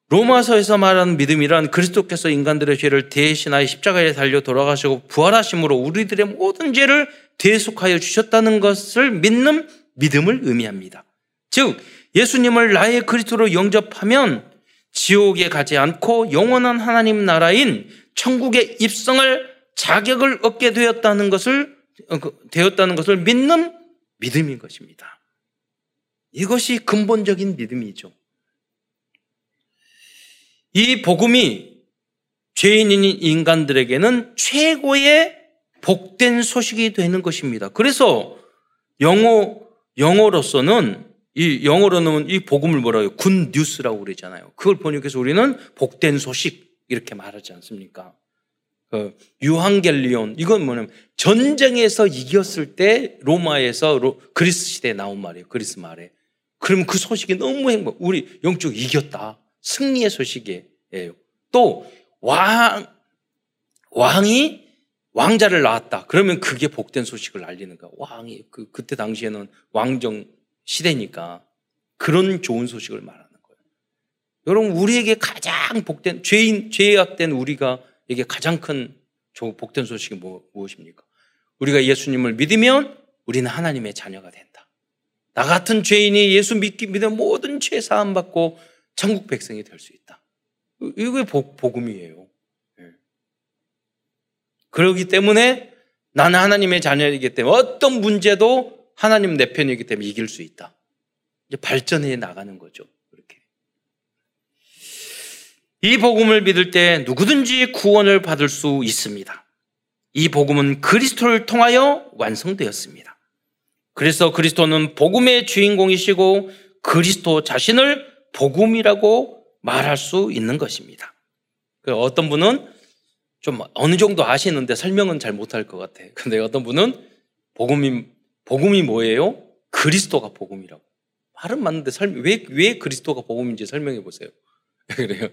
로마서에서 말하는 믿음이란 그리스도께서 인간들의 죄를 대신하여 십자가에 달려 돌아가시고 부활하심으로 우리들의 모든 죄를 대속하여 주셨다는 것을 믿는 믿음을 의미합니다. 즉 예수님을 나의 그리스도로 영접하면 지옥에 가지 않고 영원한 하나님 나라인 천국에 입성할 자격을 얻게 되었다는 것을 되었다는 것을 믿는 믿음인 것입니다. 이것이 근본적인 믿음이죠. 이 복음이 죄인인 인간들에게는 최고의 복된 소식이 되는 것입니다. 그래서 영어, 영어로서는 이 영어로는 이 복음을 뭐라고 해요? 굿 뉴스라고 그러잖아요. 그걸 번역해서 우리는 복된 소식 이렇게 말하지 않습니까? 그 유한겔리온 이건 뭐냐면 전쟁에서 이겼을 때 로마에서 로, 그리스 시대에 나온 말이에요. 그리스 말에. 그러면 그 소식이 너무 행복. 우리 영적 이겼다. 승리의 소식이에요. 또 왕, 왕이 왕자를 낳았다. 그러면 그게 복된 소식을 알리는 거야. 왕이 그 그때 당시에는 왕정 시대니까 그런 좋은 소식을 말하는 거예요. 여러분 우리에게 가장 복된 죄인 죄악된 우리가 이게 가장 큰 복된 소식이 뭐, 무엇입니까? 우리가 예수님을 믿으면 우리는 하나님의 자녀가 된다. 나 같은 죄인이 예수 믿기 믿으면 모든 죄 사함 받고 천국 백성이 될 수 있다. 이게 복, 복음이에요. 예. 그렇기 때문에 나는 하나님의 자녀이기 때문에 어떤 문제도 하나님 내 편이기 때문에 이길 수 있다. 이제 발전해 나가는 거죠. 이렇게. 이 복음을 믿을 때 누구든지 구원을 받을 수 있습니다. 이 복음은 그리스도를 통하여 완성되었습니다. 그래서 그리스도는 복음의 주인공이시고 그리스도 자신을 복음이라고 말할 수 있는 것입니다. 어떤 분은 좀 어느 정도 아시는데 설명은 잘 못할 것 같아. 근데 어떤 분은 복음이, 복음이 뭐예요? 그리스도가 복음이라고. 말은 맞는데 설명, 왜, 왜 그리스도가 복음인지 설명해 보세요. 그래요.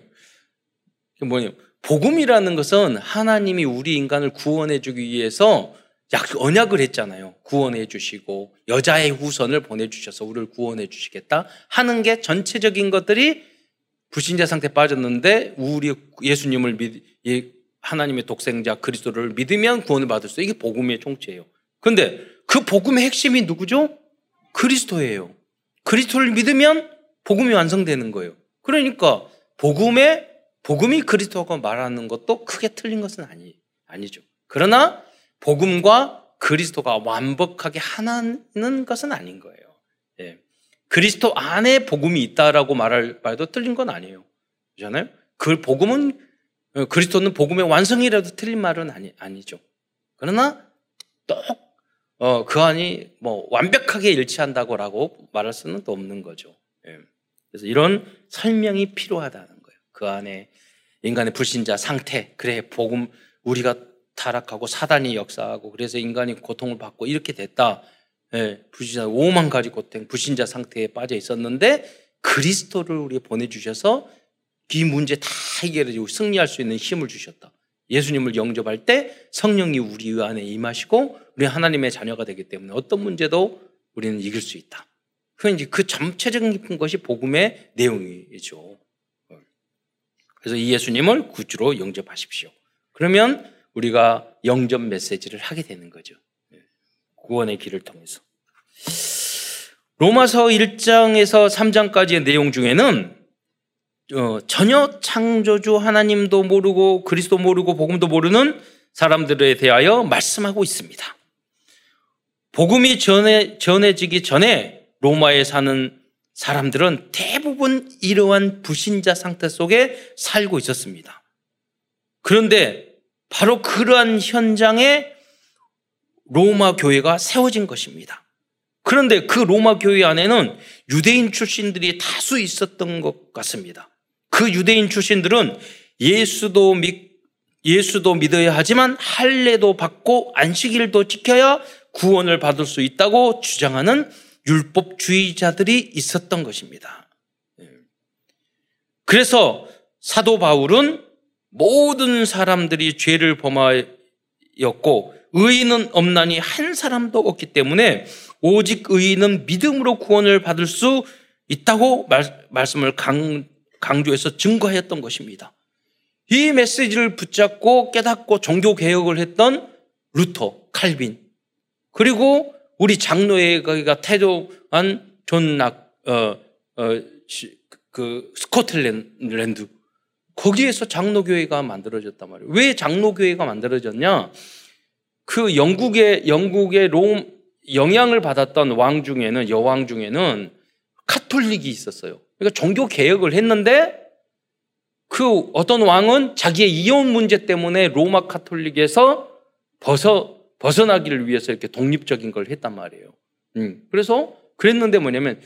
뭐냐면, 복음이라는 것은 하나님이 우리 인간을 구원해 주기 위해서 약, 언약을 했잖아요. 구원해 주시고 여자의 후손을 보내주셔서 우리를 구원해 주시겠다 하는 게 전체적인 것들이 불신자 상태에 빠졌는데 우리 예수님을 믿, 하나님의 독생자 그리스도를 믿으면 구원을 받을 수 있어요. 이게 복음의 총체예요. 그런데 그 복음의 핵심이 누구죠? 그리스도예요. 그리스도를 믿으면 복음이 완성되는 거예요. 그러니까 복음의, 복음이 그리스도가 말하는 것도 크게 틀린 것은 아니, 아니죠. 그러나 복음과 그리스도가 완벽하게 하나는 것은 아닌 거예요. 예. 그리스도 안에 복음이 있다라고 말할 말도 틀린 건 아니에요. 그렇잖아요? 그 복음은, 그리스도는 복음의 완성이라도 틀린 말은 아니, 아니죠. 그러나, 똑, 어, 그 안이 뭐 완벽하게 일치한다고라고 말할 수는 또 없는 거죠. 예. 그래서 이런 설명이 필요하다는 거예요. 그 안에 인간의 불신자 상태, 그래, 복음, 우리가 타락하고 사단이 역사하고 그래서 인간이 고통을 받고 이렇게 됐다. 예, 불신자 오만 가지 고통, 불신자 상태에 빠져 있었는데 그리스도를 우리에 보내주셔서 이 문제 다 해결해주고 승리할 수 있는 힘을 주셨다. 예수님을 영접할 때 성령이 우리 안에 임하시고 우리 하나님의 자녀가 되기 때문에 어떤 문제도 우리는 이길 수 있다. 그 이제 그 전체적인 것이 복음의 내용이죠. 그래서 이 예수님을 구주로 영접하십시오. 그러면 우리가 영접 메시지를 하게 되는 거죠. 구원의 길을 통해서. 로마서 일 장에서 삼 장까지의 내용 중에는 어, 전혀 창조주 하나님도 모르고 그리스도 모르고 복음도 모르는 사람들에 대하여 말씀하고 있습니다. 복음이 전해, 전해지기 전에 로마에 사는 사람들은 대부분 이러한 불신자 상태 속에 살고 있었습니다. 그런데 바로 그러한 현장에 로마 교회가 세워진 것입니다. 그런데 그 로마 교회 안에는 유대인 출신들이 다수 있었던 것 같습니다. 그 유대인 출신들은 예수도 믿, 예수도 믿어야 하지만 할례도 받고 안식일도 지켜야 구원을 받을 수 있다고 주장하는 율법주의자들이 있었던 것입니다. 그래서 사도 바울은 모든 사람들이 죄를 범하였고 의인은 없나니 한 사람도 없기 때문에 오직 의인은 믿음으로 구원을 받을 수 있다고 말, 말씀을 강, 강조해서 증거하였던 것입니다. 이 메시지를 붙잡고 깨닫고 종교개혁을 했던 루터, 칼빈, 그리고 우리 장로회가 태조한 존 락, 어, 어, 그 스코틀랜드, 거기에서 장로교회가 만들어졌단 말이에요. 왜 장로교회가 만들어졌냐? 그 영국의, 영국의 롬, 영향을 받았던 왕 중에는, 여왕 중에는 카톨릭이 있었어요. 그러니까 종교개혁을 했는데 그 어떤 왕은 자기의 이혼 문제 때문에 로마 카톨릭에서 벗어, 벗어나기를 위해서 이렇게 독립적인 걸 했단 말이에요. 음. 그래서 그랬는데 뭐냐면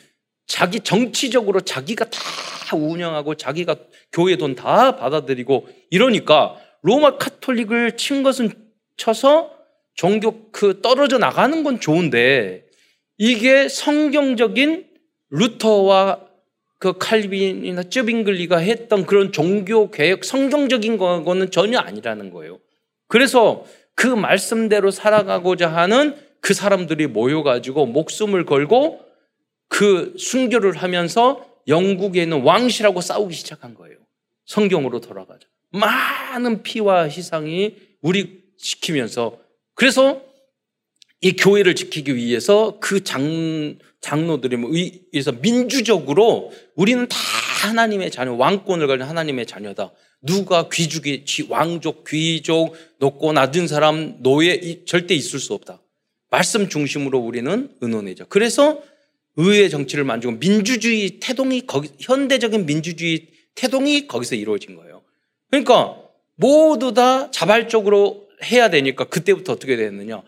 자기 정치적으로 자기가 다 운영하고 자기가 교회 돈 다 받아들이고 이러니까 로마 카톨릭을 친 것은 쳐서 종교 그 떨어져 나가는 건 좋은데 이게 성경적인 루터와 그 칼빈이나 쯔빙글리가 했던 그런 종교 개혁 성경적인 거는 전혀 아니라는 거예요. 그래서 그 말씀대로 살아가고자 하는 그 사람들이 모여가지고 목숨을 걸고 그 순교를 하면서 영국에 있는 왕실하고 싸우기 시작한 거예요. 성경으로 돌아가자. 많은 피와 희생이 우리 지키면서 그래서 이 교회를 지키기 위해서 그 장, 장로들이 의해서 민주적으로 우리는 다 하나님의 자녀, 왕권을 가진 하나님의 자녀다. 누가 귀족이, 왕족, 귀족, 높고 낮은 사람, 노예 절대 있을 수 없다. 말씀 중심으로 우리는 의논해져. 그래서 의회 정치를 만들고 민주주의 태동이 거기, 현대적인 민주주의 태동이 거기서 이루어진 거예요. 그러니까 모두 다 자발적으로 해야 되니까 그때부터 어떻게 됐느냐?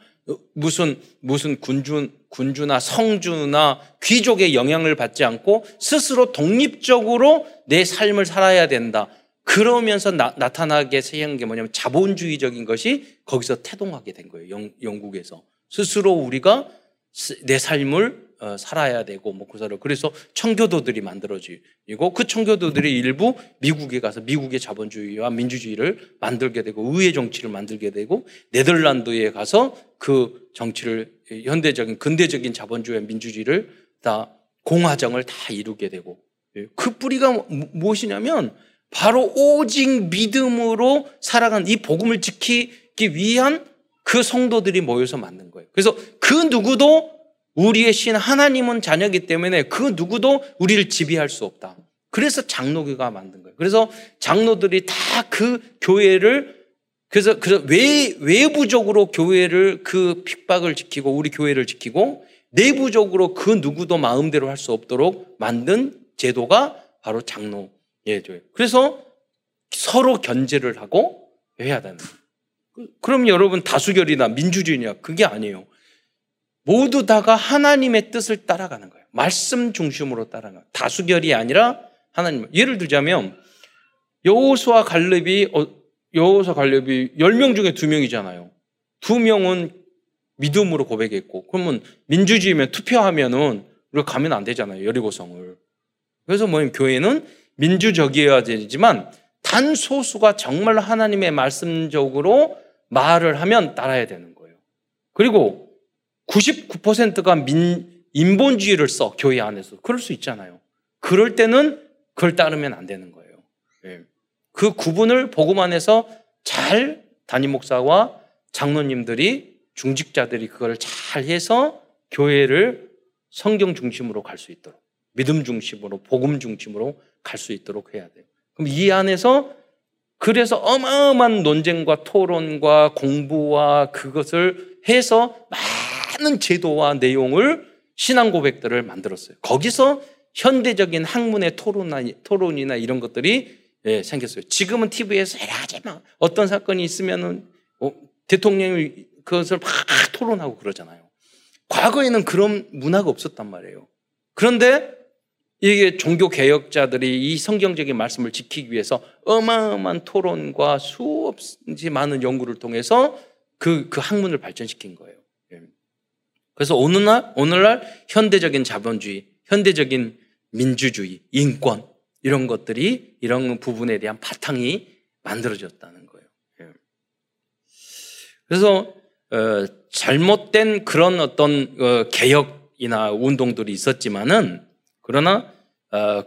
무슨 무슨 군주 군주나 성주나 귀족의 영향을 받지 않고 스스로 독립적으로 내 삶을 살아야 된다. 그러면서 나, 나타나게 생긴 게 뭐냐면 자본주의적인 것이 거기서 태동하게 된 거예요. 영, 영국에서 스스로 우리가 내 삶을 어, 살아야 되고 먹고 살아. 그래서 청교도들이 만들어지고 그 청교도들이 일부 미국에 가서 미국의 자본주의와 민주주의를 만들게 되고 의회 정치를 만들게 되고 네덜란드에 가서 그 정치를 현대적인 근대적인 자본주의와 민주주의를 다 공화정을 다 이루게 되고 그 뿌리가 무엇이냐면 바로 오직 믿음으로 살아간 이 복음을 지키기 위한 그 성도들이 모여서 만든 거예요. 그래서 그 누구도 우리의 신 하나님은 자녀이기 때문에 그 누구도 우리를 지배할 수 없다. 그래서 장로교가 만든 거예요. 그래서 장로들이 다 그 교회를 그래서 그래서 외, 외부적으로 교회를 그 핍박을 지키고 우리 교회를 지키고 내부적으로 그 누구도 마음대로 할 수 없도록 만든 제도가 바로 장로예요. 그래서 서로 견제를 하고 해야 되는 거예요. 그럼 여러분 다수결이나 민주주의냐? 그게 아니에요. 모두 다가 하나님의 뜻을 따라가는 거예요. 말씀 중심으로 따라가는 거예요. 다수결이 아니라 하나님. 예를 들자면 여호수아 갈렙이 여호수아 갈렙이 열 명 중에 두 명이잖아요. 두 명은 믿음으로 고백했고 그러면 민주주의면 투표하면은 우리가 가면 안 되잖아요. 여리고성을. 그래서 뭐 교회는 민주적이어야 되지만 단 소수가 정말 하나님의 말씀적으로 말을 하면 따라야 되는 거예요. 그리고 구십구 퍼센트가 민, 인본주의를 써, 교회 안에서. 그럴 수 있잖아요. 그럴 때는 그걸 따르면 안 되는 거예요. 예. 그 구분을 복음 안에서 잘 담임 목사와 장로님들이, 중직자들이 그걸 잘 해서 교회를 성경 중심으로 갈 수 있도록, 믿음 중심으로, 복음 중심으로 갈 수 있도록 해야 돼요. 그럼 이 안에서 그래서 어마어마한 논쟁과 토론과 공부와 그것을 해서 많은 제도와 내용을, 신앙 고백들을 만들었어요. 거기서 현대적인 학문의 토론이나 이런 것들이 예, 생겼어요. 지금은 티비에서 하지 마. 어떤 사건이 있으면은 어, 대통령이 그것을 막 토론하고 그러잖아요. 과거에는 그런 문화가 없었단 말이에요. 그런데 이게 종교 개혁자들이 이 성경적인 말씀을 지키기 위해서 어마어마한 토론과 수없이 많은 연구를 통해서 그, 그 학문을 발전시킨 거예요. 예. 그래서 오늘날, 오늘날 현대적인 자본주의, 현대적인 민주주의, 인권, 이런 것들이, 이런 부분에 대한 바탕이 만들어졌다는 거예요. 그래서 잘못된 그런 어떤 개혁이나 운동들이 있었지만은, 그러나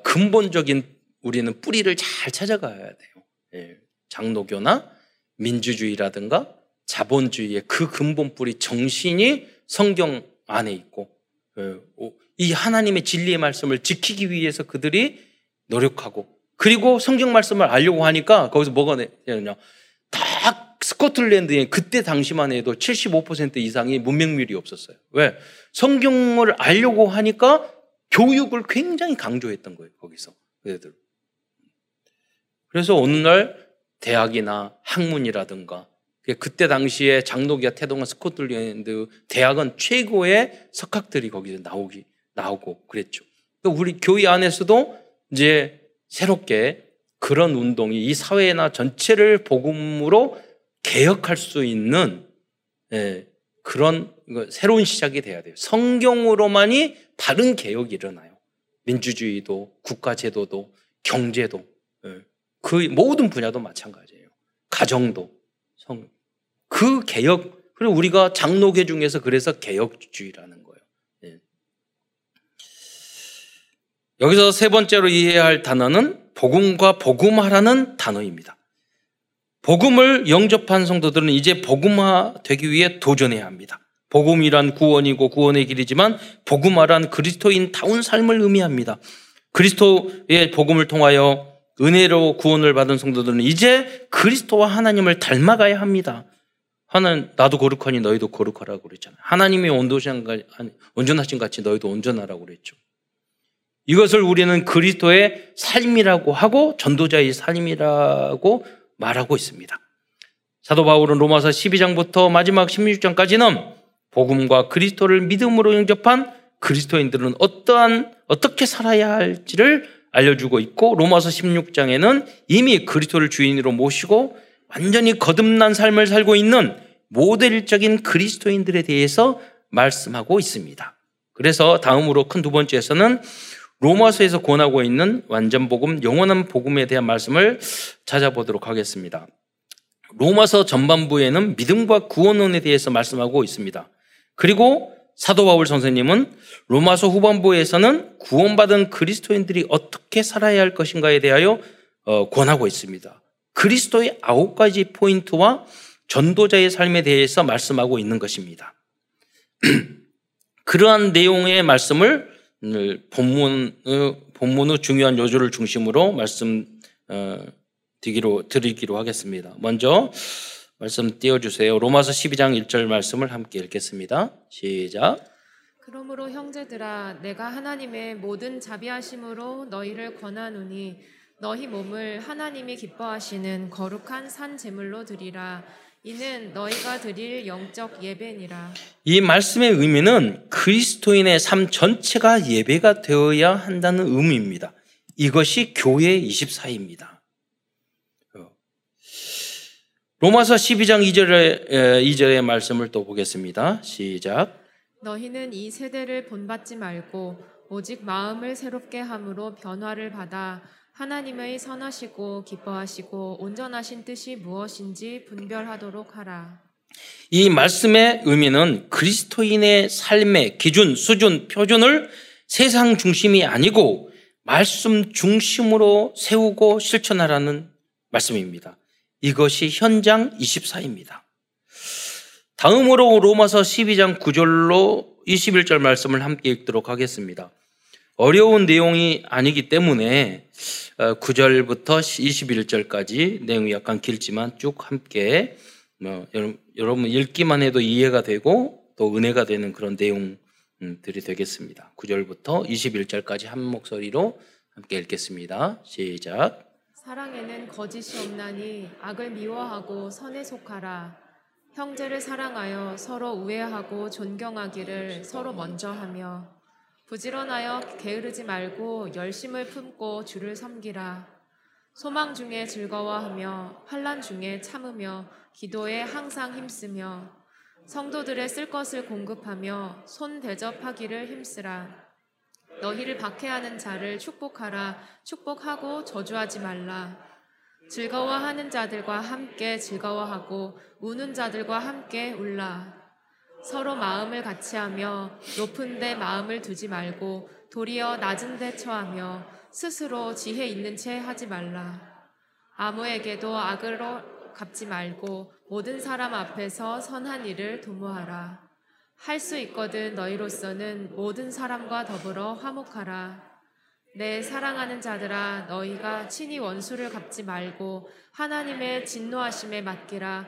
근본적인 우리는 뿌리를 잘 찾아가야 돼요. 장로교나 민주주의라든가 자본주의의 그 근본 뿌리, 정신이 성경 안에 있고, 이 하나님의 진리의 말씀을 지키기 위해서 그들이 노력하고, 그리고 성경 말씀을 알려고 하니까 거기서 뭐가 되냐, 딱 스코틀랜드에 그때 당시만 해도 칠십오 퍼센트 이상이 문맹률이 없었어요. 왜? 성경을 알려고 하니까 교육을 굉장히 강조했던 거예요. 거기서 그들. 그래서 오늘날 대학이나 학문이라든가, 그때 당시에 장로교와 태동한 스코틀랜드 대학은 최고의 석학들이 거기서 나오기 나오고 그랬죠. 우리 교회 안에서도 이제 새롭게 그런 운동이 이 사회나 전체를 복음으로 개혁할 수 있는 예, 그런 새로운 시작이 돼야 돼요. 성경으로만이 다른 개혁이 일어나요. 민주주의도, 국가제도도, 경제도, 예, 그 모든 분야도 마찬가지예요. 가정도, 성, 그 개혁, 그리고 우리가 장로교 중에서 그래서 개혁주의라는 거예요. 여기서 세 번째로 이해해야 할 단어는 복음과 복음화라는 단어입니다. 복음을 영접한 성도들은 이제 복음화되기 위해 도전해야 합니다. 복음이란 구원이고 구원의 길이지만 복음화란 그리스도인다운 삶을 의미합니다. 그리스도의 복음을 통하여 은혜로 구원을 받은 성도들은 이제 그리스도와 하나님을 닮아가야 합니다. 하나님, 나도 거룩하니 너희도 거룩하라고 그랬잖아요. 하나님이 온전하신 같이 너희도 온전하라고 그랬죠. 이것을 우리는 그리스도의 삶이라고 하고 전도자의 삶이라고 말하고 있습니다. 사도 바울은 로마서 십이 장부터 마지막 십육 장까지는 복음과 그리스도를 믿음으로 영접한 그리스도인들은 어떠한, 어떻게 살아야 할지를 알려주고 있고, 로마서 십육 장에는 이미 그리스도를 주인으로 모시고 완전히 거듭난 삶을 살고 있는 모델적인 그리스도인들에 대해서 말씀하고 있습니다. 그래서 다음으로 큰 두 번째에서는 로마서에서 권하고 있는 완전 복음, 영원한 복음에 대한 말씀을 찾아보도록 하겠습니다. 로마서 전반부에는 믿음과 구원론에 대해서 말씀하고 있습니다. 그리고 사도 바울 선생님은 로마서 후반부에서는 구원받은 그리스도인들이 어떻게 살아야 할 것인가에 대하여 권하고 있습니다. 그리스도의 아홉 가지 포인트와 전도자의 삶에 대해서 말씀하고 있는 것입니다. 그러한 내용의 말씀을 본문, 본문의 중요한 요소를 중심으로 말씀 드리기로, 드리기로 하겠습니다. 먼저 말씀 띄워주세요. 로마서 십이 장 일 절 말씀을 함께 읽겠습니다. 시작. 그러므로 형제들아, 내가 하나님의 모든 자비하심으로 너희를 권하노니 너희 몸을 하나님이 기뻐하시는 거룩한 산 제물로 드리라. 이는 너희가 드릴 영적 예배니라. 이 말씀의 의미는 그리스도인의 삶 전체가 예배가 되어야 한다는 의미입니다. 이것이 교회 이십사입니다. 로마서 십이 장 이 절의, 이 절의 말씀을 또 보겠습니다. 시작. 너희는 이 세대를 본받지 말고 오직 마음을 새롭게 함으로 변화를 받아 하나님의 선하시고 기뻐하시고 온전하신 뜻이 무엇인지 분별하도록 하라. 이 말씀의 의미는 그리스도인의 삶의 기준, 수준, 표준을 세상 중심이 아니고 말씀 중심으로 세우고 실천하라는 말씀입니다. 이것이 현장 이십사입니다. 다음으로 로마서 십이 장 구 절로 이십일 절 말씀을 함께 읽도록 하겠습니다. 어려운 내용이 아니기 때문에 구 절부터 이십일 절까지 내용이 약간 길지만 쭉 함께 여러분 읽기만 해도 이해가 되고 또 은혜가 되는 그런 내용들이 되겠습니다. 구 절부터 이십일 절까지 한 목소리로 함께 읽겠습니다. 시작. 사랑에는 거짓이 없나니 악을 미워하고 선에 속하라. 형제를 사랑하여 서로 우애하고 존경하기를 서로 먼저 하며 부지런하여 게으르지 말고 열심을 품고 주를 섬기라. 소망 중에 즐거워하며 환난 중에 참으며 기도에 항상 힘쓰며 성도들의 쓸 것을 공급하며 손 대접하기를 힘쓰라. 너희를 박해하는 자를 축복하라. 축복하고 저주하지 말라. 즐거워하는 자들과 함께 즐거워하고 우는 자들과 함께 울라. 서로 마음을 같이하며 높은 데 마음을 두지 말고 도리어 낮은 데 처하며 스스로 지혜 있는 채 하지 말라. 아무에게도 악으로 갚지 말고 모든 사람 앞에서 선한 일을 도모하라. 할 수 있거든 너희로서는 모든 사람과 더불어 화목하라. 내 사랑하는 자들아, 너희가 친히 원수를 갚지 말고 하나님의 진노하심에 맡기라.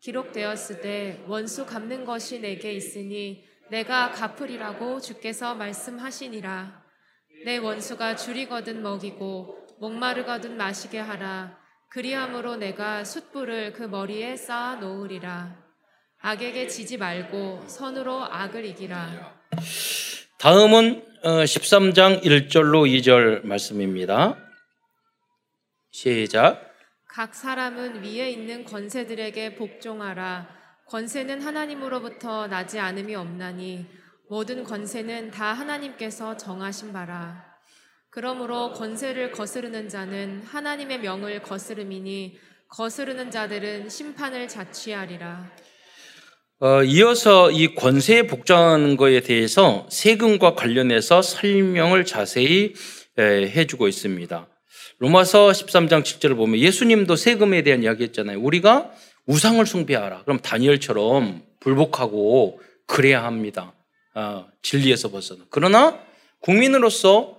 기록되었으되 원수 갚는 것이 내게 있으니 내가 갚으리라고 주께서 말씀하시니라. 내 원수가 줄이거든 먹이고 목마르거든 마시게 하라. 그리함으로 내가 숯불을 그 머리에 쌓아 놓으리라. 악에게 지지 말고 선으로 악을 이기라. 다음은 십삼 장 일 절로 이 절 말씀입니다. 시작. 각 사람은 위에 있는 권세들에게 복종하라. 권세는 하나님으로부터 나지 않음이 없나니 모든 권세는 다 하나님께서 정하신 바라. 그러므로 권세를 거스르는 자는 하나님의 명을 거스름이니 거스르는 자들은 심판을 자취하리라. 어, 이어서 이 권세에 복종하는 것에 대해서 세금과 관련해서 설명을 자세히 에, 해주고 있습니다. 로마서 십삼 장 칠 절을 보면 예수님도 세금에 대한 이야기 했잖아요. 우리가 우상을 숭배하라. 그럼 다니엘처럼 불복하고 그래야 합니다. 아, 진리에서 벗어나. 그러나 국민으로서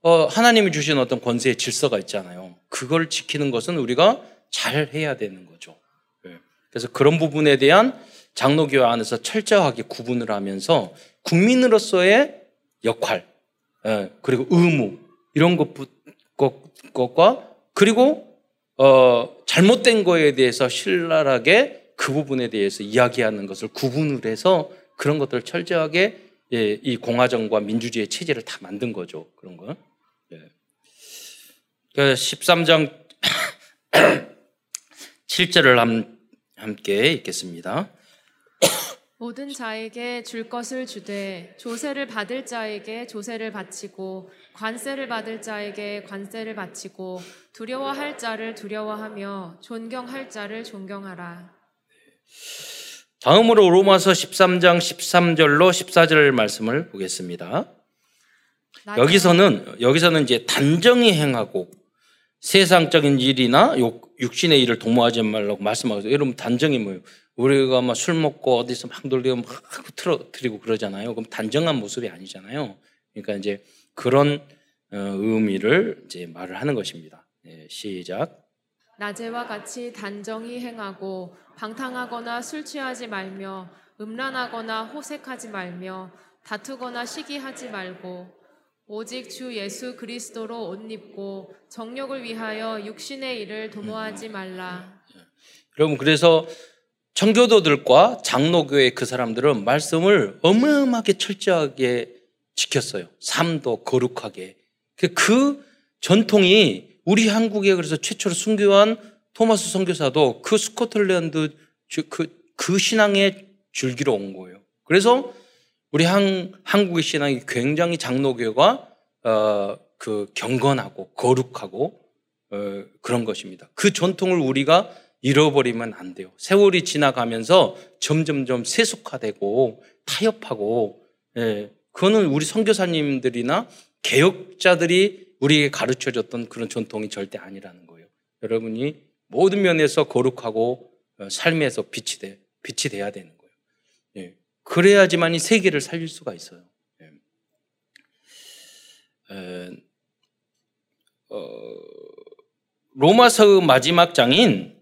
어, 하나님이 주신 어떤 권세의 질서가 있잖아요. 그걸 지키는 것은 우리가 잘 해야 되는 거죠. 그래서 그런 부분에 대한 장로교회 안에서 철저하게 구분을 하면서 국민으로서의 역할, 그리고 의무, 이런 것과 그리고 어, 잘못된 거에 대해서 신랄하게 그 부분에 대해서 이야기하는 것을 구분을 해서 그런 것들을 철저하게 예, 이 공화정과 민주주의 체제를 다 만든 거죠. 그런 거. 예. 십삼 장 칠 절을 함, 함께 읽겠습니다. 모든 자에게 줄 것을 주되 조세를 받을 자에게 조세를 바치고 관세를 받을 자에게 관세를 바치고 두려워할 자를 두려워하며 존경할 자를 존경하라. 다음으로 로마서 십삼 장 십삼 절로 십사 절 말씀을 보겠습니다. 여기서는 여기서는 이제 단정히 행하고 세상적인 일이나 육신의 일을 도모하지 말라고 말씀하고, 여러분 단정히 뭐예요? 우리가 막 술 먹고 어디서 막 놀리고 막 틀어뜨리고 그러잖아요. 그럼 단정한 모습이 아니잖아요. 그러니까 이제 그런 의미를 이제 말을 하는 것입니다. 네, 시작. 낮에와 같이 단정히 행하고 방탕하거나 술 취하지 말며 음란하거나 호색하지 말며 다투거나 시기하지 말고 오직 주 예수 그리스도로 옷 입고 정욕을 위하여 육신의 일을 도모하지 말라. 여러분 그래서 청교도들과 장로교회 그 사람들은 말씀을 어마어마하게 철저하게 지켰어요. 삶도 거룩하게. 그 전통이 우리 한국에 그래서 최초로 순교한 토마스 선교사도 그 스코틀랜드 그, 그 신앙에 줄기로 온 거예요. 그래서 우리 한, 한국의 신앙이 굉장히 장로교회가 어, 그 경건하고 거룩하고 어, 그런 것입니다. 그 전통을 우리가 잃어버리면 안 돼요. 세월이 지나가면서 점점점 세속화되고 타협하고, 예, 그거는 우리 선교사님들이나 개혁자들이 우리에게 가르쳐줬던 그런 전통이 절대 아니라는 거예요. 여러분이 모든 면에서 거룩하고 삶에서 빛이 돼, 빛이 돼야 되는 거예요. 예, 그래야지만 이 세계를 살릴 수가 있어요. 에, 어, 로마서의 마지막 장인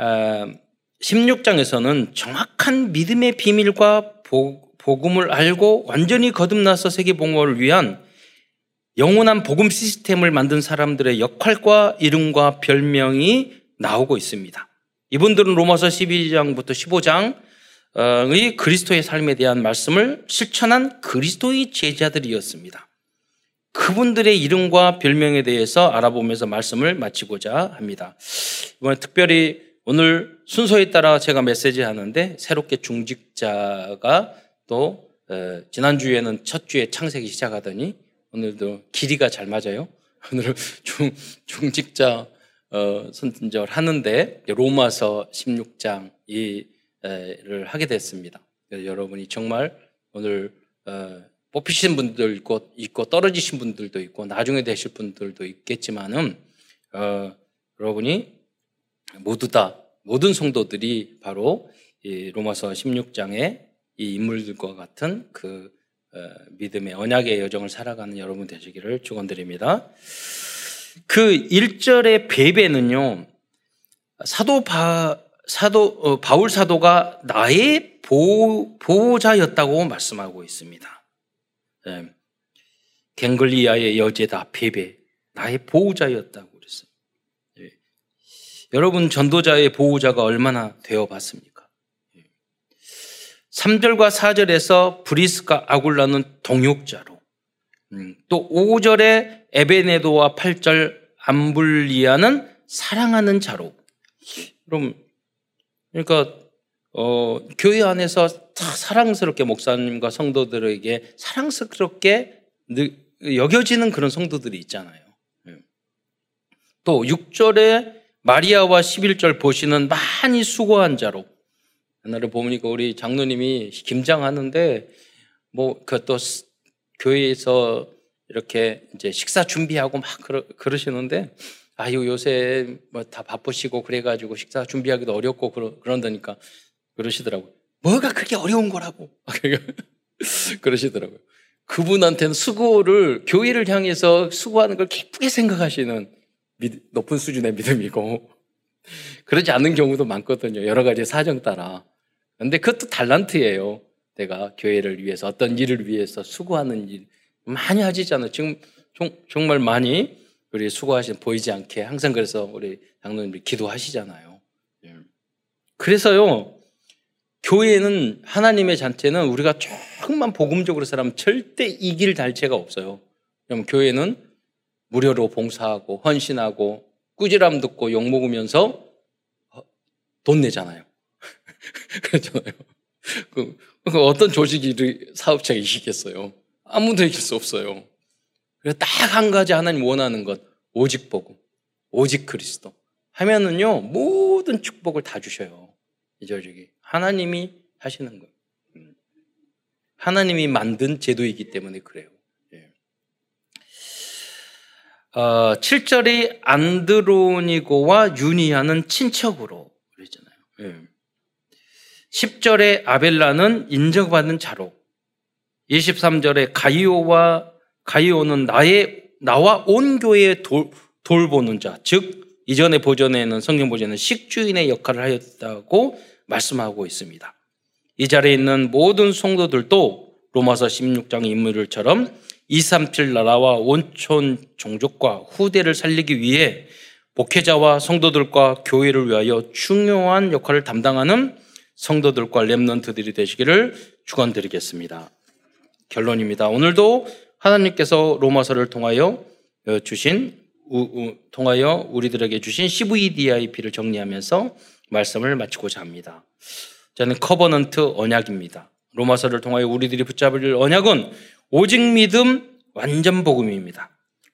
에, 십육 장에서는 정확한 믿음의 비밀과 보, 복음을 알고 완전히 거듭나서 세계복음을 위한 영원한 복음 시스템을 만든 사람들의 역할과 이름과 별명이 나오고 있습니다. 이분들은 로마서 십이 장부터 십오 장의 그리스도의 삶에 대한 말씀을 실천한 그리스도의 제자들이었습니다. 그분들의 이름과 별명에 대해서 알아보면서 말씀을 마치고자 합니다. 이번에 특별히 오늘 순서에 따라 제가 메시지 하는데 새롭게 중직자가 또 지난주에는 첫 주에 창세기 시작하더니 오늘도 길이가 잘 맞아요. 오늘은 중, 중직자 어, 선진절 하는데 로마서 십육 장을 하게 됐습니다. 여러분이 정말 오늘 어, 뽑히신 분들도 있고, 있고 떨어지신 분들도 있고 나중에 되실 분들도 있겠지만은 어, 여러분이 모두 다 모든 성도들이 바로 이 로마서 십육 장의 이 인물들과 같은 그 어, 믿음의 언약의 여정을 살아가는 여러분 되시기를 축원드립니다. 그 일 절의 베베는요, 사도 바, 사도, 어, 바울 사도가 나의 보호, 보호자였다고 말씀하고 있습니다. 네. 갱글리아의 여제다, 베베. 나의 보호자였다고 그랬어요. 네. 여러분, 전도자의 보호자가 얼마나 되어 봤습니까? 네. 삼 절과 사 절에서 브리스가 아굴라는 동역자로, 음, 또 오 절에 에베네도와 팔 절 암블리아는 사랑하는 자로. 그럼 그러니까 어, 교회 안에서 다 사랑스럽게 목사님과 성도들에게 사랑스럽게 느, 여겨지는 그런 성도들이 있잖아요. 네. 또 육 절에 마리아와 십일 절 보시는 많이 수고한 자로. 옛날에 보니까 우리 장로님이 김장하는데 뭐 그것도 교회에서 이렇게 이제 식사 준비하고 막 그러, 그러시는데, 아유, 요새 뭐 다 바쁘시고 그래가지고 식사 준비하기도 어렵고 그러, 그런다니까 그러시더라고요. 뭐가 그렇게 어려운 거라고. 그러시더라고요. 그분한테는 수고를, 교회를 향해서 수고하는 걸 기쁘게 생각하시는 믿, 높은 수준의 믿음이고, 그러지 않는 경우도 많거든요. 여러 가지 사정 따라. 근데 그것도 달란트예요. 내가 교회를 위해서 어떤 일을 위해서 수고하는 일 많이 하시잖아요. 지금 종, 정말 많이 우리 수고하시는 보이지 않게 항상 그래서 우리 장로님들이 기도하시잖아요. 예. 그래서요, 교회는 하나님의 잔치는 우리가 조금만 복음적으로 살면 절대 이길 달체가 없어요. 그럼 교회는 무료로 봉사하고 헌신하고 꾸지람 듣고 욕 먹으면서 돈 내잖아요. 그렇잖아요. 그, 그 어떤 조직이 사업체가 이기겠어요? 아무도 이길 수 없어요. 그래서 딱 한 가지 하나님 원하는 것, 오직 복음, 오직 그리스도 하면은요 모든 축복을 다 주셔요. 이제 저기 하나님이 하시는 거예요. 하나님이 만든 제도이기 때문에 그래요. 예. 어, 칠 절이 안드로니고와 유니아는 친척으로 그랬잖아요. 예. 십 절에 아벨라는 인정받는 자로, 이십삼 절에 가이오와, 가이오는 나의, 나와 온 교회에 돌, 돌보는 자, 즉, 이전의 보전에는, 성경 보전에는 식주인의 역할을 하였다고 말씀하고 있습니다. 이 자리에 있는 모든 성도들도 로마서 십육 장의 인물들처럼 이백삼십칠 나라와 온천 종족과 후대를 살리기 위해 목회자와 성도들과 교회를 위하여 중요한 역할을 담당하는 성도들과 렘넌트들이 되시기를 축원드리겠습니다. 결론입니다. 오늘도 하나님께서 로마서를 통하여 주신 우, 우, 통하여 우리들에게 주신 씨브이디아이피를 정리하면서 말씀을 마치고자 합니다. 저는 커버넌트 언약입니다. 로마서를 통하여 우리들이 붙잡을 언약은 오직 믿음, 완전 복음입니다.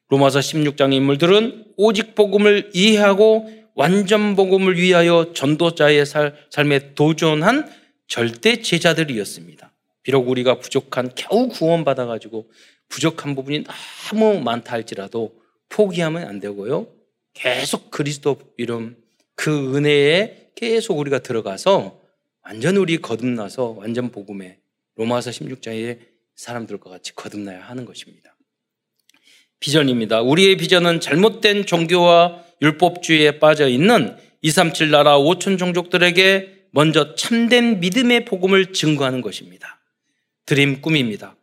로마서 십육 장의 인물들은 오직 복음을 이해하고 완전 복음을 위하여 전도자의 살, 삶에 도전한 절대 제자들이었습니다. 비록 우리가 부족한, 겨우 구원받아가지고 부족한 부분이 너무 많다 할지라도 포기하면 안 되고요. 계속 그리스도 이름, 그 은혜에 계속 우리가 들어가서 완전 우리 거듭나서 완전 복음에 로마서 십육 장의 사람들과 같이 거듭나야 하는 것입니다. 비전입니다. 우리의 비전은 잘못된 종교와 율법주의에 빠져있는 이백삼십칠 나라 오천 종족들에게 먼저 참된 믿음의 복음을 증거하는 것입니다. 드림 꿈입니다.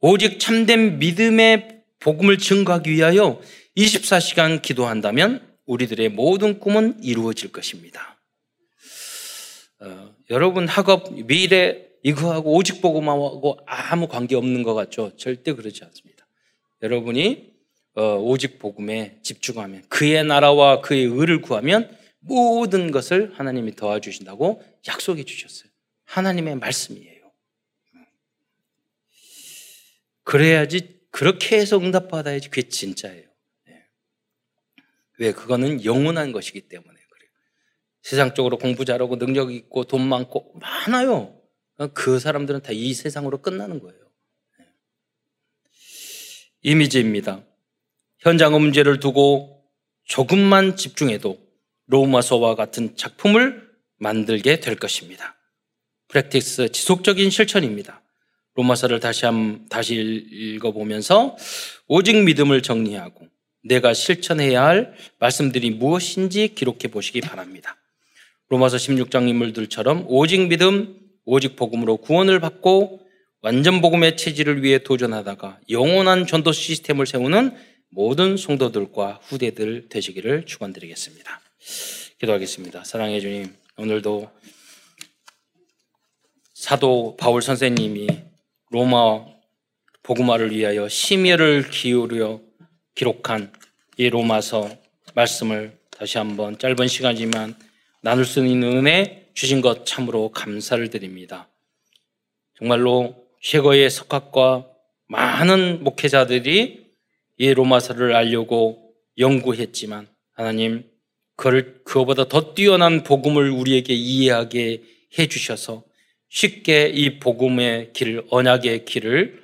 오직 참된 믿음의 복음을 증거하기 위하여 이십사 시간 기도한다면 우리들의 모든 꿈은 이루어질 것입니다. 어, 여러분 학업, 미래 이거하고 오직 복음하고 아무 관계없는 것 같죠? 절대 그렇지 않습니다. 여러분이 어, 오직 복음에 집중하면 그의 나라와 그의 의를 구하면 모든 것을 하나님이 도와주신다고 약속해 주셨어요. 하나님의 말씀이에요. 그래야지, 그렇게 해서 응답받아야지 그게 진짜예요. 네. 왜? 그거는 영원한 것이기 때문에 그래요. 세상적으로 공부 잘하고 능력 있고 돈 많고 많아요. 그 사람들은 다 이 세상으로 끝나는 거예요. 네. 이미지입니다. 현장의 문제를 두고 조금만 집중해도 로마서와 같은 작품을 만들게 될 것입니다. 프랙티스, 지속적인 실천입니다. 로마서를 다시 한, 다시 읽어보면서 오직 믿음을 정리하고 내가 실천해야 할 말씀들이 무엇인지 기록해 보시기 바랍니다. 로마서 십육 장 인물들처럼 오직 믿음, 오직 복음으로 구원을 받고 완전 복음의 체질을 위해 도전하다가 영원한 전도 시스템을 세우는 모든 성도들과 후대들 되시기를 축원드리겠습니다. 기도하겠습니다. 사랑해 주님, 오늘도 사도 바울 선생님이 로마 복음화를 위하여 심혈을 기울여 기록한 이 로마서 말씀을 다시 한번 짧은 시간이지만 나눌 수 있는 은혜 주신 것 참으로 감사를 드립니다. 정말로 최고의 석학과 많은 목회자들이 이 로마서를 알려고 연구했지만 하나님, 그를 그보다 더 뛰어난 복음을 우리에게 이해하게 해주셔서 쉽게 이 복음의 길, 언약의 길을,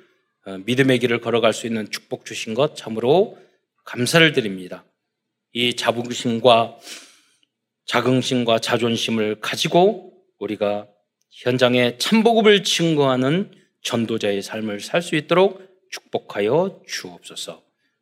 믿음의 길을 걸어갈 수 있는 축복 주신 것 참으로 감사를 드립니다. 이 자부심과 자긍심과 자존심을 가지고 우리가 현장에 참복음을 증거하는 전도자의 삶을 살 수 있도록 축복하여 주옵소서.